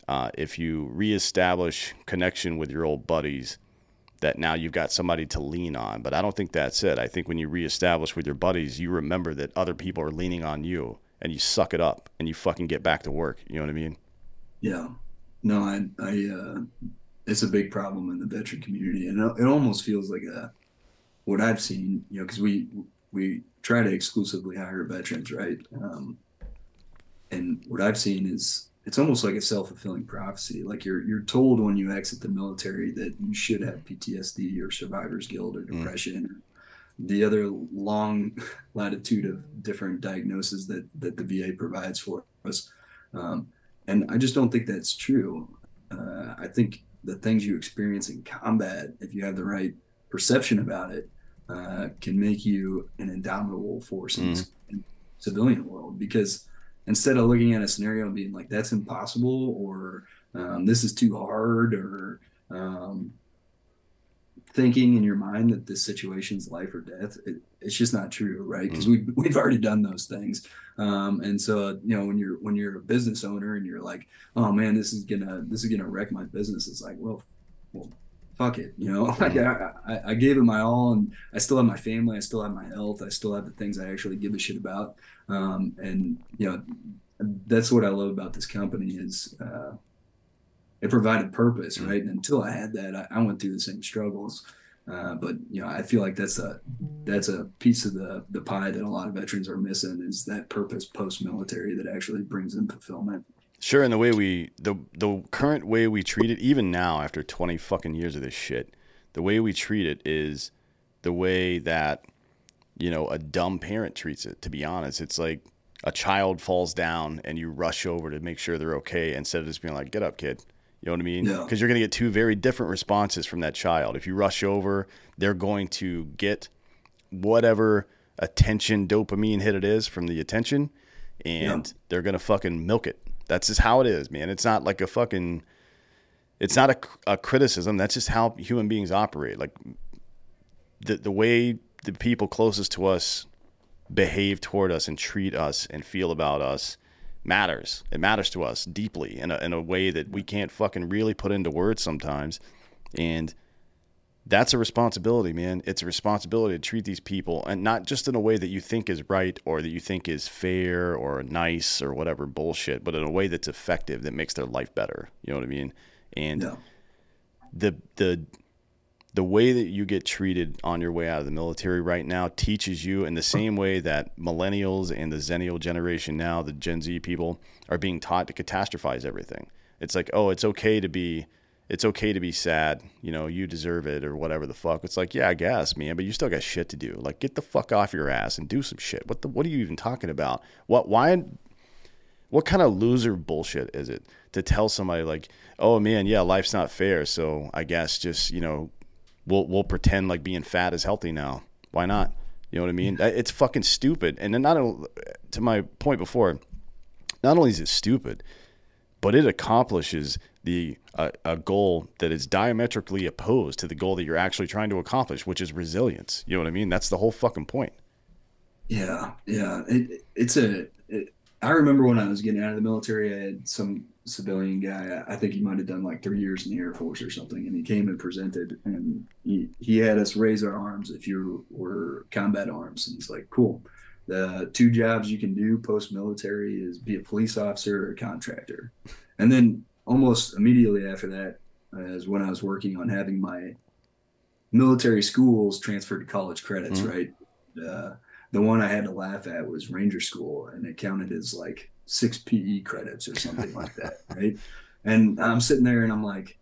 uh, if you reestablish connection with your old buddies, that now you've got somebody to lean on. But I don't think that's it. I think when you reestablish with your buddies, you remember that other people are leaning on you, and you suck it up and you fucking get back to work. You know what I mean? Yeah. No, I, I uh, it's a big problem in the veteran community, and it almost feels like a what I've seen, you know, because we we try to exclusively hire veterans, right? Um, and what I've seen is it's almost like a self-fulfilling prophecy. Like you're you're told when you exit the military that you should have P T S D or survivor's guilt or depression, mm. the other long latitude of different diagnoses that, that the V A provides for us. Um, and I just don't think that's true. Uh, I think the things you experience in combat, if you have the right perception about it, Uh, can make you an indomitable force mm. in the civilian world, because instead of looking at a scenario and being like, that's impossible, or um, this is too hard, or um, thinking in your mind that this situation's life or death, it, it's just not true, right? Because mm. we've, we've already done those things. Um, and so, you know, when you're when you're a business owner and you're like, oh man, this is gonna this is gonna wreck my business, it's like, well, well fuck it, you know, like I, I, I gave it my all, and I still have my family, I still have my health, I still have the things I actually give a shit about. Um, and, you know, that's what I love about this company is uh, it provided purpose, right? And until I had that, I, I went through the same struggles. Uh, but, you know, I feel like that's a that's a piece of the, the pie that a lot of veterans are missing, is that purpose post-military that actually brings them fulfillment. Sure, and the way we, the the current way we treat it, even now after twenty fucking years of this shit, the way we treat it is the way that you know, a dumb parent treats it, to be honest. It's like a child falls down and you rush over to make sure they're okay instead of just being like, get up, kid. You know what I mean? Because yeah. you're going to get two very different responses from that child. If you rush over, they're going to get whatever attention dopamine hit it is from the attention, and yeah. they're going to fucking milk it. That's just how it is, man. It's not like a fucking – it's not a, a criticism. That's just how human beings operate. Like the the way the people closest to us behave toward us and treat us and feel about us matters. It matters to us deeply in a, in a way that we can't fucking really put into words sometimes. And that's a responsibility, man. It's a responsibility to treat these people, and not just in a way that you think is right or that you think is fair or nice or whatever bullshit, but in a way that's effective, that makes their life better. You know what I mean? And no. the the the way that you get treated on your way out of the military right now teaches you, in the same way that millennials and the Xennial generation now, the Gen Z people, are being taught to catastrophize everything. It's like, oh, it's okay to be, it's okay to be sad. You know, you deserve it or whatever the fuck. It's like, yeah, I guess, man, but you still got shit to do. Like, get the fuck off your ass and do some shit. What the, what are you even talking about? What, why, what kind of loser bullshit is it to tell somebody like, oh man, yeah, life's not fair. So I guess just, you know, We'll we'll pretend like being fat is healthy now. Why not? You know what I mean? It's fucking stupid. And then not only, to my point before, not only is it stupid, but it accomplishes the uh, a goal that is diametrically opposed to the goal that you're actually trying to accomplish, which is resilience. You know what I mean? That's the whole fucking point. Yeah, yeah. It, it's a. It, I remember when I was getting out of the military, I had some civilian guy, I think he might have done like three years in the Air Force or something, and he came and presented, and he, he had us raise our arms if you were combat arms. And he's like, cool, the two jobs you can do post-military is be a police officer or a contractor. And then almost immediately after that is when I was working on having my military schools transferred to college credits. Mm-hmm. Right uh, the one I had to laugh at was Ranger School, and it counted as like six P E credits or something like that, right? And I'm sitting there and I'm like,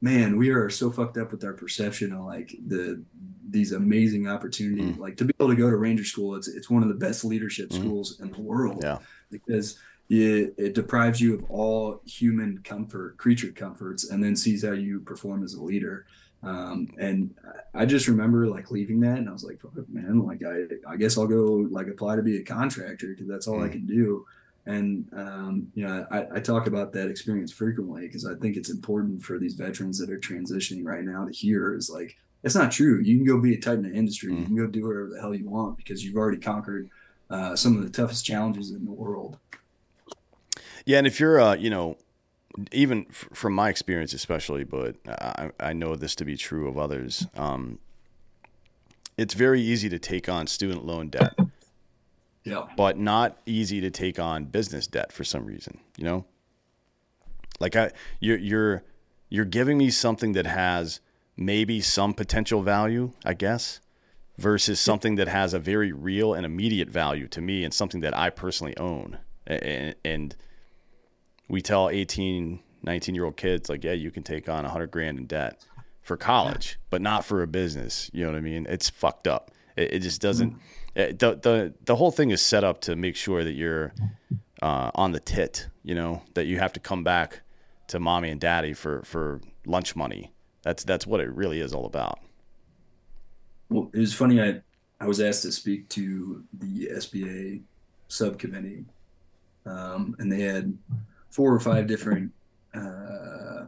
man, we are so fucked up with our perception of like the these amazing opportunities. Mm. Like to be able to go to Ranger School, it's it's one of the best leadership schools mm. in the world, yeah. because it, it deprives you of all human comfort, creature comforts, and then sees how you perform as a leader. Um, and I just remember like leaving that and I was like, oh, man, like I, I guess I'll go like apply to be a contractor because that's all mm. I can do. And, um, you know, I, I talk about that experience frequently because I think it's important for these veterans that are transitioning right now to hear is like, it's not true. You can go be a titan of industry. Mm. You can go do whatever the hell you want because you've already conquered uh, some of the toughest challenges in the world. Yeah. And if you're, uh, you know, even f- from my experience, especially, but I, I know this to be true of others. Um, it's very easy to take on student loan debt. Yeah. But not easy to take on business debt for some reason, you know? Like I you're you're you're giving me something that has maybe some potential value, I guess, versus something that has a very real and immediate value to me and something that I personally own. And, and we tell eighteen, nineteen year old kids like, yeah, you can take on a hundred grand in debt for college, but not for a business. You know what I mean? It's fucked up. It, it just doesn't. Mm-hmm. It, the, the the whole thing is set up to make sure that you're uh, on the tit, you know, that you have to come back to mommy and daddy for, for lunch money. That's that's what it really is all about. Well, it was funny. I, I was asked to speak to the S B A subcommittee, um, and they had four or five different uh,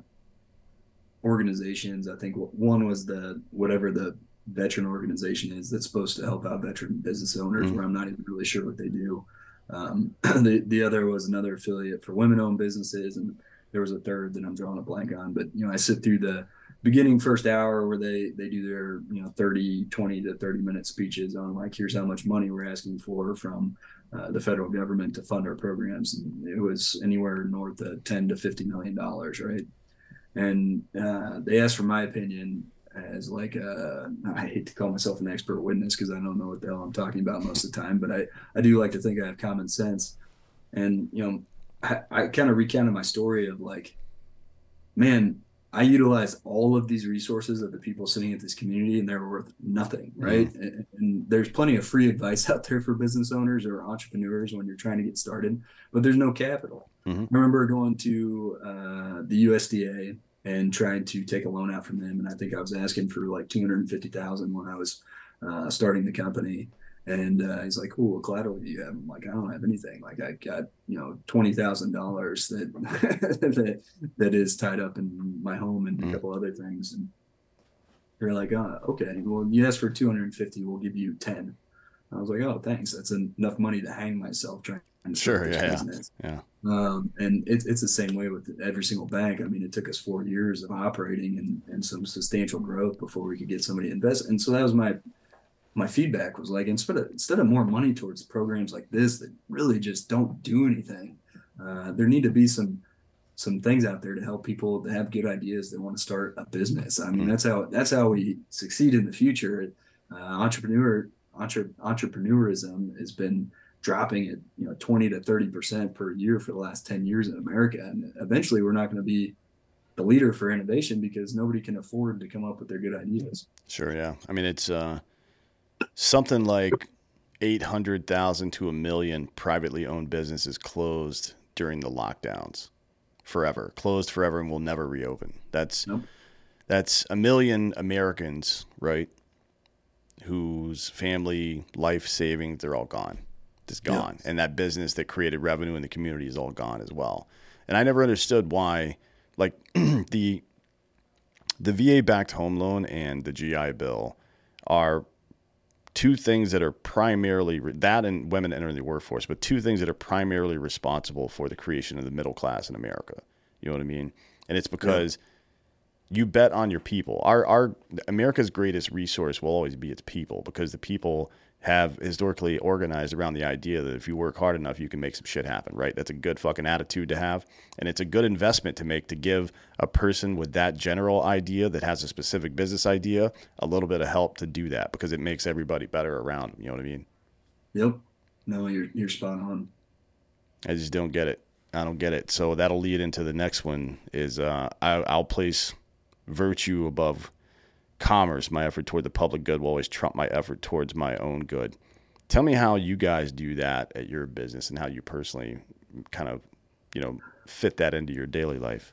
organizations. I think one was the whatever the veteran organization is that's supposed to help out veteran business owners, mm-hmm. where I'm not even really sure what they do. Um, the, the other was another affiliate for women-owned businesses, and there was a third that I'm drawing a blank on. But, you know, I sit through the beginning first hour where they, they do their, you know, thirty, twenty to thirty minute speeches on, like, here's how much money we're asking for from uh, the federal government to fund our programs. And it was anywhere north of ten to fifty million dollars, right? And uh, they asked for my opinion as like a, I hate to call myself an expert witness because I don't know what the hell I'm talking about most of the time, but I, I do like to think I have common sense. And, you know, I, I kind of recounted my story of like, man, I utilized all of these resources of the people sitting at this community, and they were worth nothing, right? Mm-hmm. And, and there's plenty of free advice out there for business owners or entrepreneurs when you're trying to get started, but there's no capital. Mm-hmm. I remember going to uh, the U S D A and trying to take a loan out from them, and I think I was asking for like two hundred fifty thousand dollars when I was uh, starting the company. And uh, he's like, "Cool, what collateral do you have?" I'm like, "I don't have anything. Like, I got, you know, twenty thousand dollars that that that is tied up in my home and mm-hmm. a couple other things." And they're like, "Oh, okay. Well, you asked for two hundred and fifty. We'll give you ten." I was like, "Oh, thanks. That's enough money to hang myself trying to start this business." Sure, yeah, yeah. Um, and it, it's the same way with every single bank. I mean, it took us four years of operating and and some substantial growth before we could get somebody to invest. And so that was my. My feedback was like, instead of, instead of more money towards programs like this that really just don't do anything, uh, there need to be some some things out there to help people that have good ideas that want to start a business. I mean, mm-hmm. that's how that's how we succeed in the future. Uh, entrepreneur entre, entrepreneurism has been dropping at you know twenty to thirty percent per year for the last ten years in America, and eventually we're not going to be the leader for innovation because nobody can afford to come up with their good ideas. Sure, yeah. I mean, it's. Uh... Something like eight hundred thousand to a million privately owned businesses closed during the lockdowns forever, closed forever and will never reopen. That's nope. that's a million Americans, right, whose family, life savings, they're all gone, just gone. Yep. And that business that created revenue in the community is all gone as well. And I never understood why, like the the V A-backed home loan and the G I Bill are – two things that are primarily that and women entering the workforce, but two things that are primarily responsible for the creation of the middle class in America. You know what I mean? And it's because yeah. you bet on your people. Our, our America's greatest resource will always be its people, because the people have historically organized around the idea that if you work hard enough, you can make some shit happen, right? That's a good fucking attitude to have. And it's a good investment to make, to give a person with that general idea that has a specific business idea a little bit of help to do that, because it makes everybody better around them. You know what I mean? Yep. No, you're, you're spot on. I just don't get it. I don't get it. So that'll lead into the next one is uh, I, I'll place virtue above commerce. My effort toward the public good will always trump my effort towards my own good. Tell me how you guys do that at your business and how you personally kind of, you know, fit that into your daily life.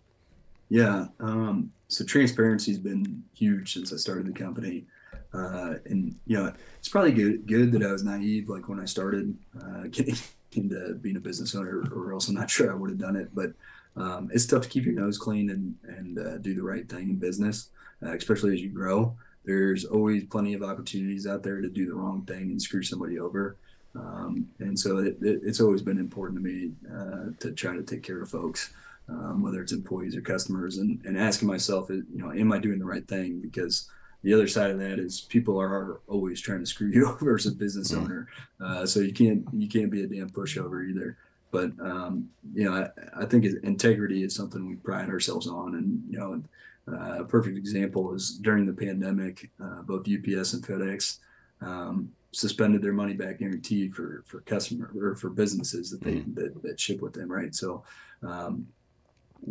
Yeah. Um, so transparency has been huge since I started the company. Uh, and, you know, it's probably good, good that I was naive, like when I started uh, getting into being a business owner, or else I'm not sure I would have done it. But um, it's tough to keep your nose clean and, and uh, do the right thing in business. Uh, especially as you grow, there's always plenty of opportunities out there to do the wrong thing and screw somebody over. Um, and so it, it, it's always been important to me uh, to try to take care of folks, um, whether it's employees or customers, and, and asking myself, you know, am I doing the right thing? Because the other side of that is people are always trying to screw you over as a business owner. Uh, so you can't you can't be a damn pushover either. But, um, you know, I, I think integrity is something we pride ourselves on. And, you know, Uh, a perfect example is during the pandemic, uh, both U P S and FedEx um, suspended their money back guarantee for for customer or for businesses that they mm-hmm. that, that ship with them, right? So um,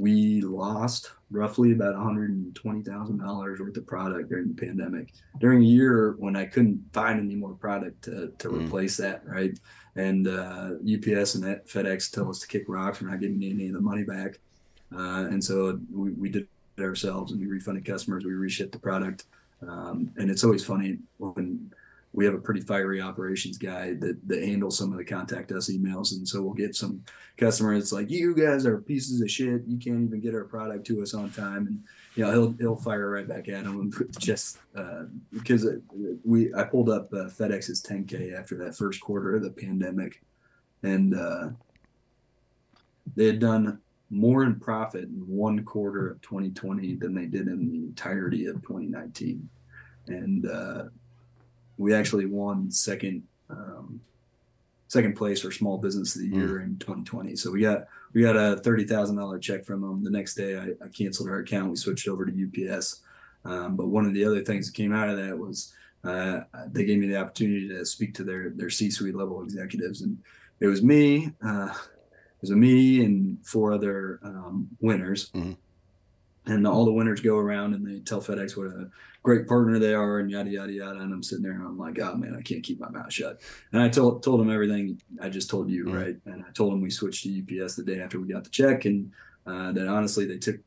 we lost roughly about one hundred twenty thousand dollars worth of product during the pandemic, during a year when I couldn't find any more product to to mm-hmm. replace that, right? And uh, U P S and that FedEx tell us to kick rocks. We're not getting any of the money back, uh, and so we, we did. Ourselves, and we refunded customers, we reshipped the product. Um, and it's always funny when we have a pretty fiery operations guy that, that handles some of the contact us emails. And so we'll get some customers that's like, "You guys are pieces of shit. You can't even get our product to us on time." And, you know, he'll, he'll fire right back at him. And just uh, because we, I pulled up uh, FedEx's ten K after that first quarter of the pandemic, and uh, they had done more in profit in one quarter of twenty twenty than they did in the entirety of twenty nineteen. And uh, we actually won second um, second place for small business of the year mm. in twenty twenty. So we got we got a thirty thousand dollars check from them. The next day I, I canceled our account. We switched over to U P S. Um, but one of the other things that came out of that was uh, they gave me the opportunity to speak to their, their C-suite level executives. And it was me, uh, It was me and four other um, winners. Mm-hmm. And all the winners go around and they tell FedEx what a great partner they are and yada, yada, yada. And I'm sitting there and I'm like, oh, man, I can't keep my mouth shut. And I told told him everything I just told you, mm-hmm. right? And I told him we switched to U P S the day after we got the check, and uh, that honestly they took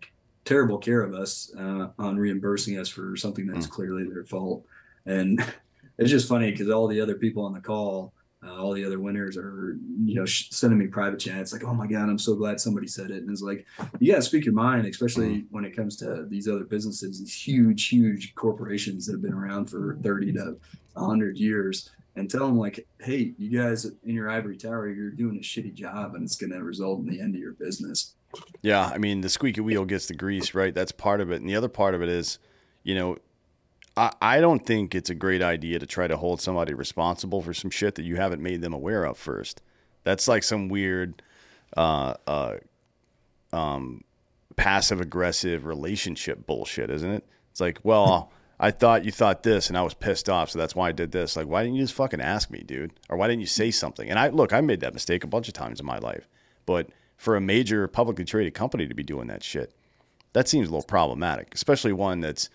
terrible care of us uh, on reimbursing us for something that's mm-hmm. clearly their fault. And it's just funny because all the other people on the call, Uh, all the other winners are, you know, sh- sending me private chats like, oh my God, I'm so glad somebody said it. And it's like, you got to speak your mind, especially when it comes to these other businesses, these huge, huge corporations that have been around for thirty to one hundred years, and tell them like, hey, you guys in your ivory tower, you're doing a shitty job and it's going to result in the end of your business. Yeah. I mean, the squeaky wheel gets the grease, right? That's part of it. And the other part of it is, you know, I don't think it's a great idea to try to hold somebody responsible for some shit that you haven't made them aware of first. That's like some weird uh, uh, um, passive-aggressive relationship bullshit, isn't it? It's like, well, I thought you thought this, and I was pissed off, so that's why I did this. Like, why didn't you just fucking ask me, dude? Or why didn't you say something? And I look, I made that mistake a bunch of times in my life. But for a major publicly traded company to be doing that shit, that seems a little problematic, especially one that's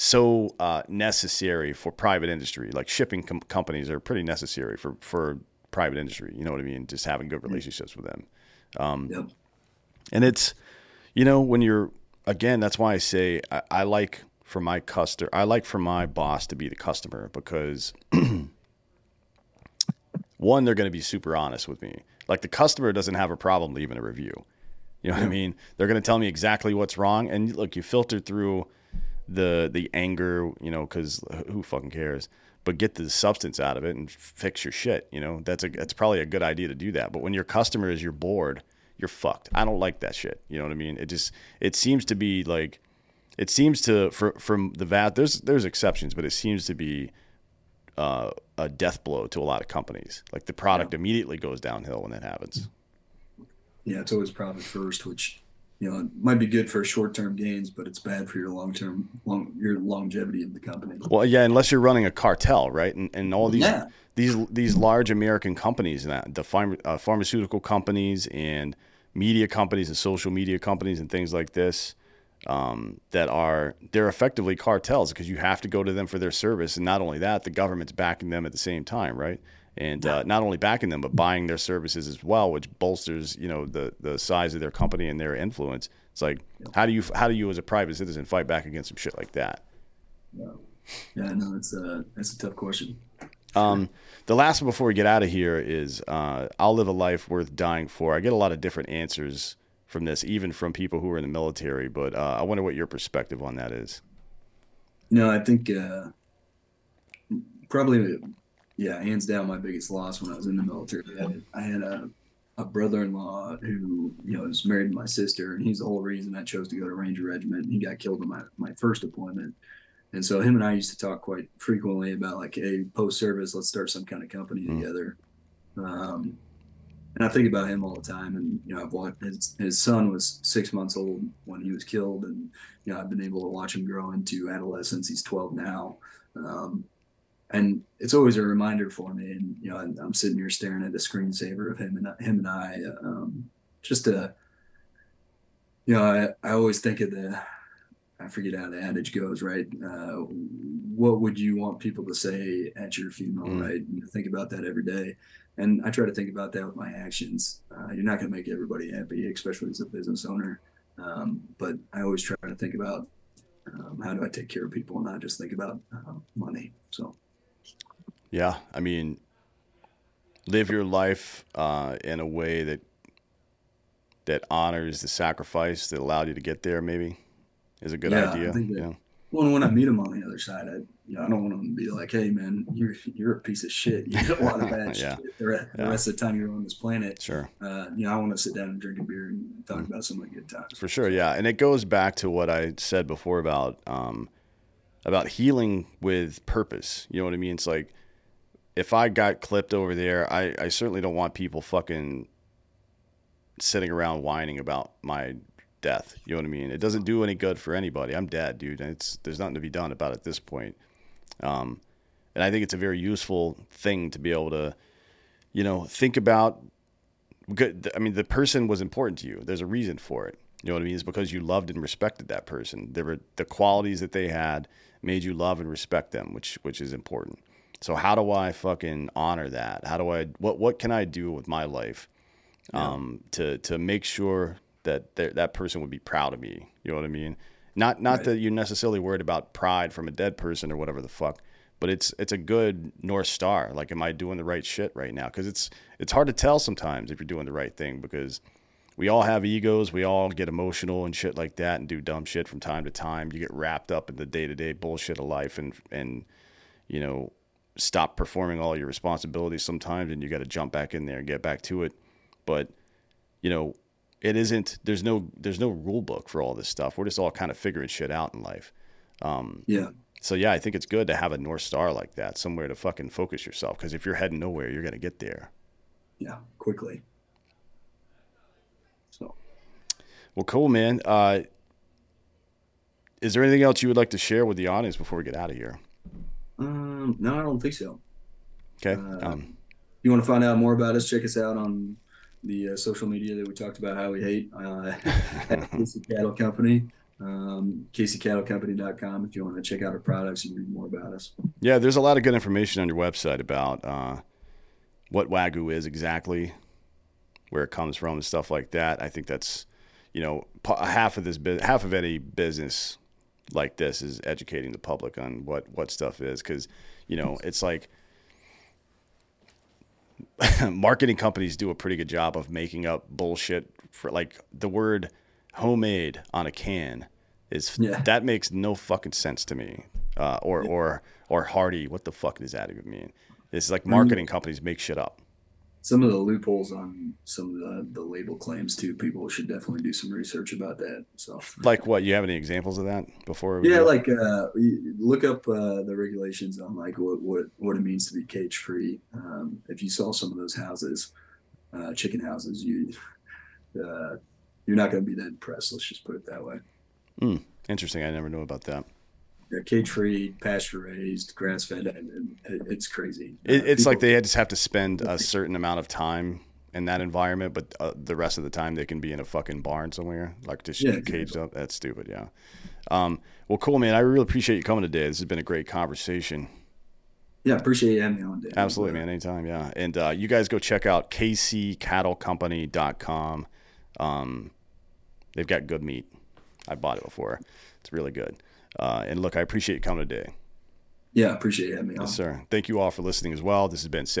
so uh, necessary for private industry. Like shipping com- companies are pretty necessary for, for private industry. You know what I mean? Just having good relationships with them. Um, yep. And it's, you know, when you're, again, that's why I say I, I like for my customer, I like for my boss to be the customer, because one, they're going to be super honest with me. Like the customer doesn't have a problem leaving a review. You know what yeah. I mean? They're going to tell me exactly what's wrong. And look, you filter through the the anger, you know, because who fucking cares, but get the substance out of it and fix your shit. You know, that's a that's probably a good idea to do that. But when your customer is your board, you're fucked. I don't like that shit. You know what I mean? It just, it seems to be like, it seems to, for, from the vat, there's, there's exceptions, but it seems to be uh, a death blow to a lot of companies. Like the product yeah. immediately goes downhill when that happens. Yeah. It's always profit first, which, you know, it might be good for short-term gains, but it's bad for your long-term, long, your longevity of the company. Well, yeah, unless you're running a cartel, right? And and all these yeah. these these large American companies, that the pharma, uh, pharmaceutical companies and media companies and social media companies and things like this, um, that are they're effectively cartels because you have to go to them for their service, and not only that, the government's backing them at the same time, right? And uh, not only backing them, but buying their services as well, which bolsters, you know, the the size of their company and their influence. It's like, how do you how do you as a private citizen fight back against some shit like that? Yeah, yeah, no, it's a that's a tough question. Um, the last one before we get out of here is, uh, I'll live a life worth dying for. I get a lot of different answers from this, even from people who are in the military. But uh, I wonder what your perspective on that is. No, I think uh, probably. Yeah, hands down, my biggest loss when I was in the military. I had a, a brother-in-law who, you know, was married to my sister, and he's the whole reason I chose to go to Ranger Regiment. He got killed in my, my first deployment. And so him and I used to talk quite frequently about, like, hey, post-service, let's start some kind of company mm-hmm. together. Um, and I think about him all the time. And, you know, I've watched his, his son was six months old when he was killed. And, you know, I've been able to watch him grow into adolescence. He's twelve now. Um And it's always a reminder for me. And, you know, I'm sitting here staring at a screensaver of him and him and I, um, just a, you know, I, I always think of the, I forget how the adage goes, right? Uh, what would you want people to say at your funeral, mm-hmm. right? And I think about that every day. And I try to think about that with my actions. Uh, you're not going to make everybody happy, especially as a business owner. Um, but I always try to think about, um, how do I take care of people and not just think about uh, money. So. Yeah. I mean, live your life uh, in a way that that honors the sacrifice that allowed you to get there, maybe, is a good yeah, idea. I think that, yeah. Well, when I meet them on the other side, I, you know, I don't want them to be like, hey, man, you're you're a piece of shit. You did a lot of bad yeah. shit the rest, yeah. the rest of the time you're on this planet. Sure. Uh, you know, I want to sit down and drink a beer and talk mm-hmm. about some of the good times. For sure, yeah. And it goes back to what I said before about um, about healing with purpose. You know what I mean? It's like, if I got clipped over there, I, I certainly don't want people fucking sitting around whining about my death. You know what I mean? It doesn't do any good for anybody. I'm dead, dude. And it's, there's nothing to be done about it at this point. Um, and I think it's a very useful thing to be able to, you know, think about. Good. I mean, the person was important to you. There's a reason for it. You know what I mean? It's because you loved and respected that person. There were the qualities that they had made you love and respect them, which which is important. So how do I fucking honor that? How do I what what can I do with my life um, yeah. to to make sure that th- that person would be proud of me? You know what I mean? Not not right. that you're necessarily worried about pride from a dead person or whatever the fuck, but it's it's a good North Star. Like, am I doing the right shit right now? Because it's it's hard to tell sometimes if you're doing the right thing, because we all have egos. We all get emotional and shit like that and do dumb shit from time to time. You get wrapped up in the day-to-day bullshit of life and, and you know, stop performing all your responsibilities sometimes, and you got to jump back in there and get back to it. But, you know, it isn't – there's no there's no rule book for all this stuff. We're just all kind of figuring shit out in life. Um, yeah. So, yeah, I think it's good to have a North Star like that, somewhere to fucking focus yourself, because if you're heading nowhere, you're going to get there. Yeah, quickly. Well, cool, man. Uh, is there anything else you would like to share with the audience before we get out of here? Um, no, I don't think so. Okay. Uh, um, if you want to find out more about us, check us out on the uh, social media that we talked about how we hate. Uh, at K C Cattle Company, um, K C Cattle Company dot com. If you want to check out our products and read more about us. Yeah, there's a lot of good information on your website about uh, what Wagyu is exactly, where it comes from, and stuff like that. I think that's, you know, half of this, half of any business like this is educating the public on what, what stuff is. Cause you know, it's like marketing companies do a pretty good job of making up bullshit for, like, the word homemade on a can is yeah. that makes no fucking sense to me. Uh, or, yeah. or, or Hardy, what the fuck does that even mean? It's like marketing companies make shit up. Some of the loopholes on some of the, the label claims too. People should definitely do some research about that. So, like, what? You have any examples of that before? We yeah, like uh, look up uh, the regulations on like what what what it means to be cage free. Um, if you saw some of those houses, uh, chicken houses, you uh, you're not going to be that impressed. Let's just put it that way. Mm, interesting. I never knew about that. Yeah, cage free, pasture raised, grass fed, and it's crazy. It, it's uh, like they just have to spend a certain amount of time in that environment, but uh, the rest of the time they can be in a fucking barn somewhere, like just yeah, caged up. That's stupid. Yeah. Um, well, cool, man. I really appreciate you coming today. This has been a great conversation. Yeah, appreciate you having me on, Dave. Absolutely, man. Anytime. Yeah. And uh, you guys go check out K C Cattle Company dot com. Um, they've got good meat. I bought it before. It's really good. Uh, and look, I appreciate you coming today. Yeah, I appreciate you having me on. Yes, sir. Thank you all for listening as well. This has been Sick.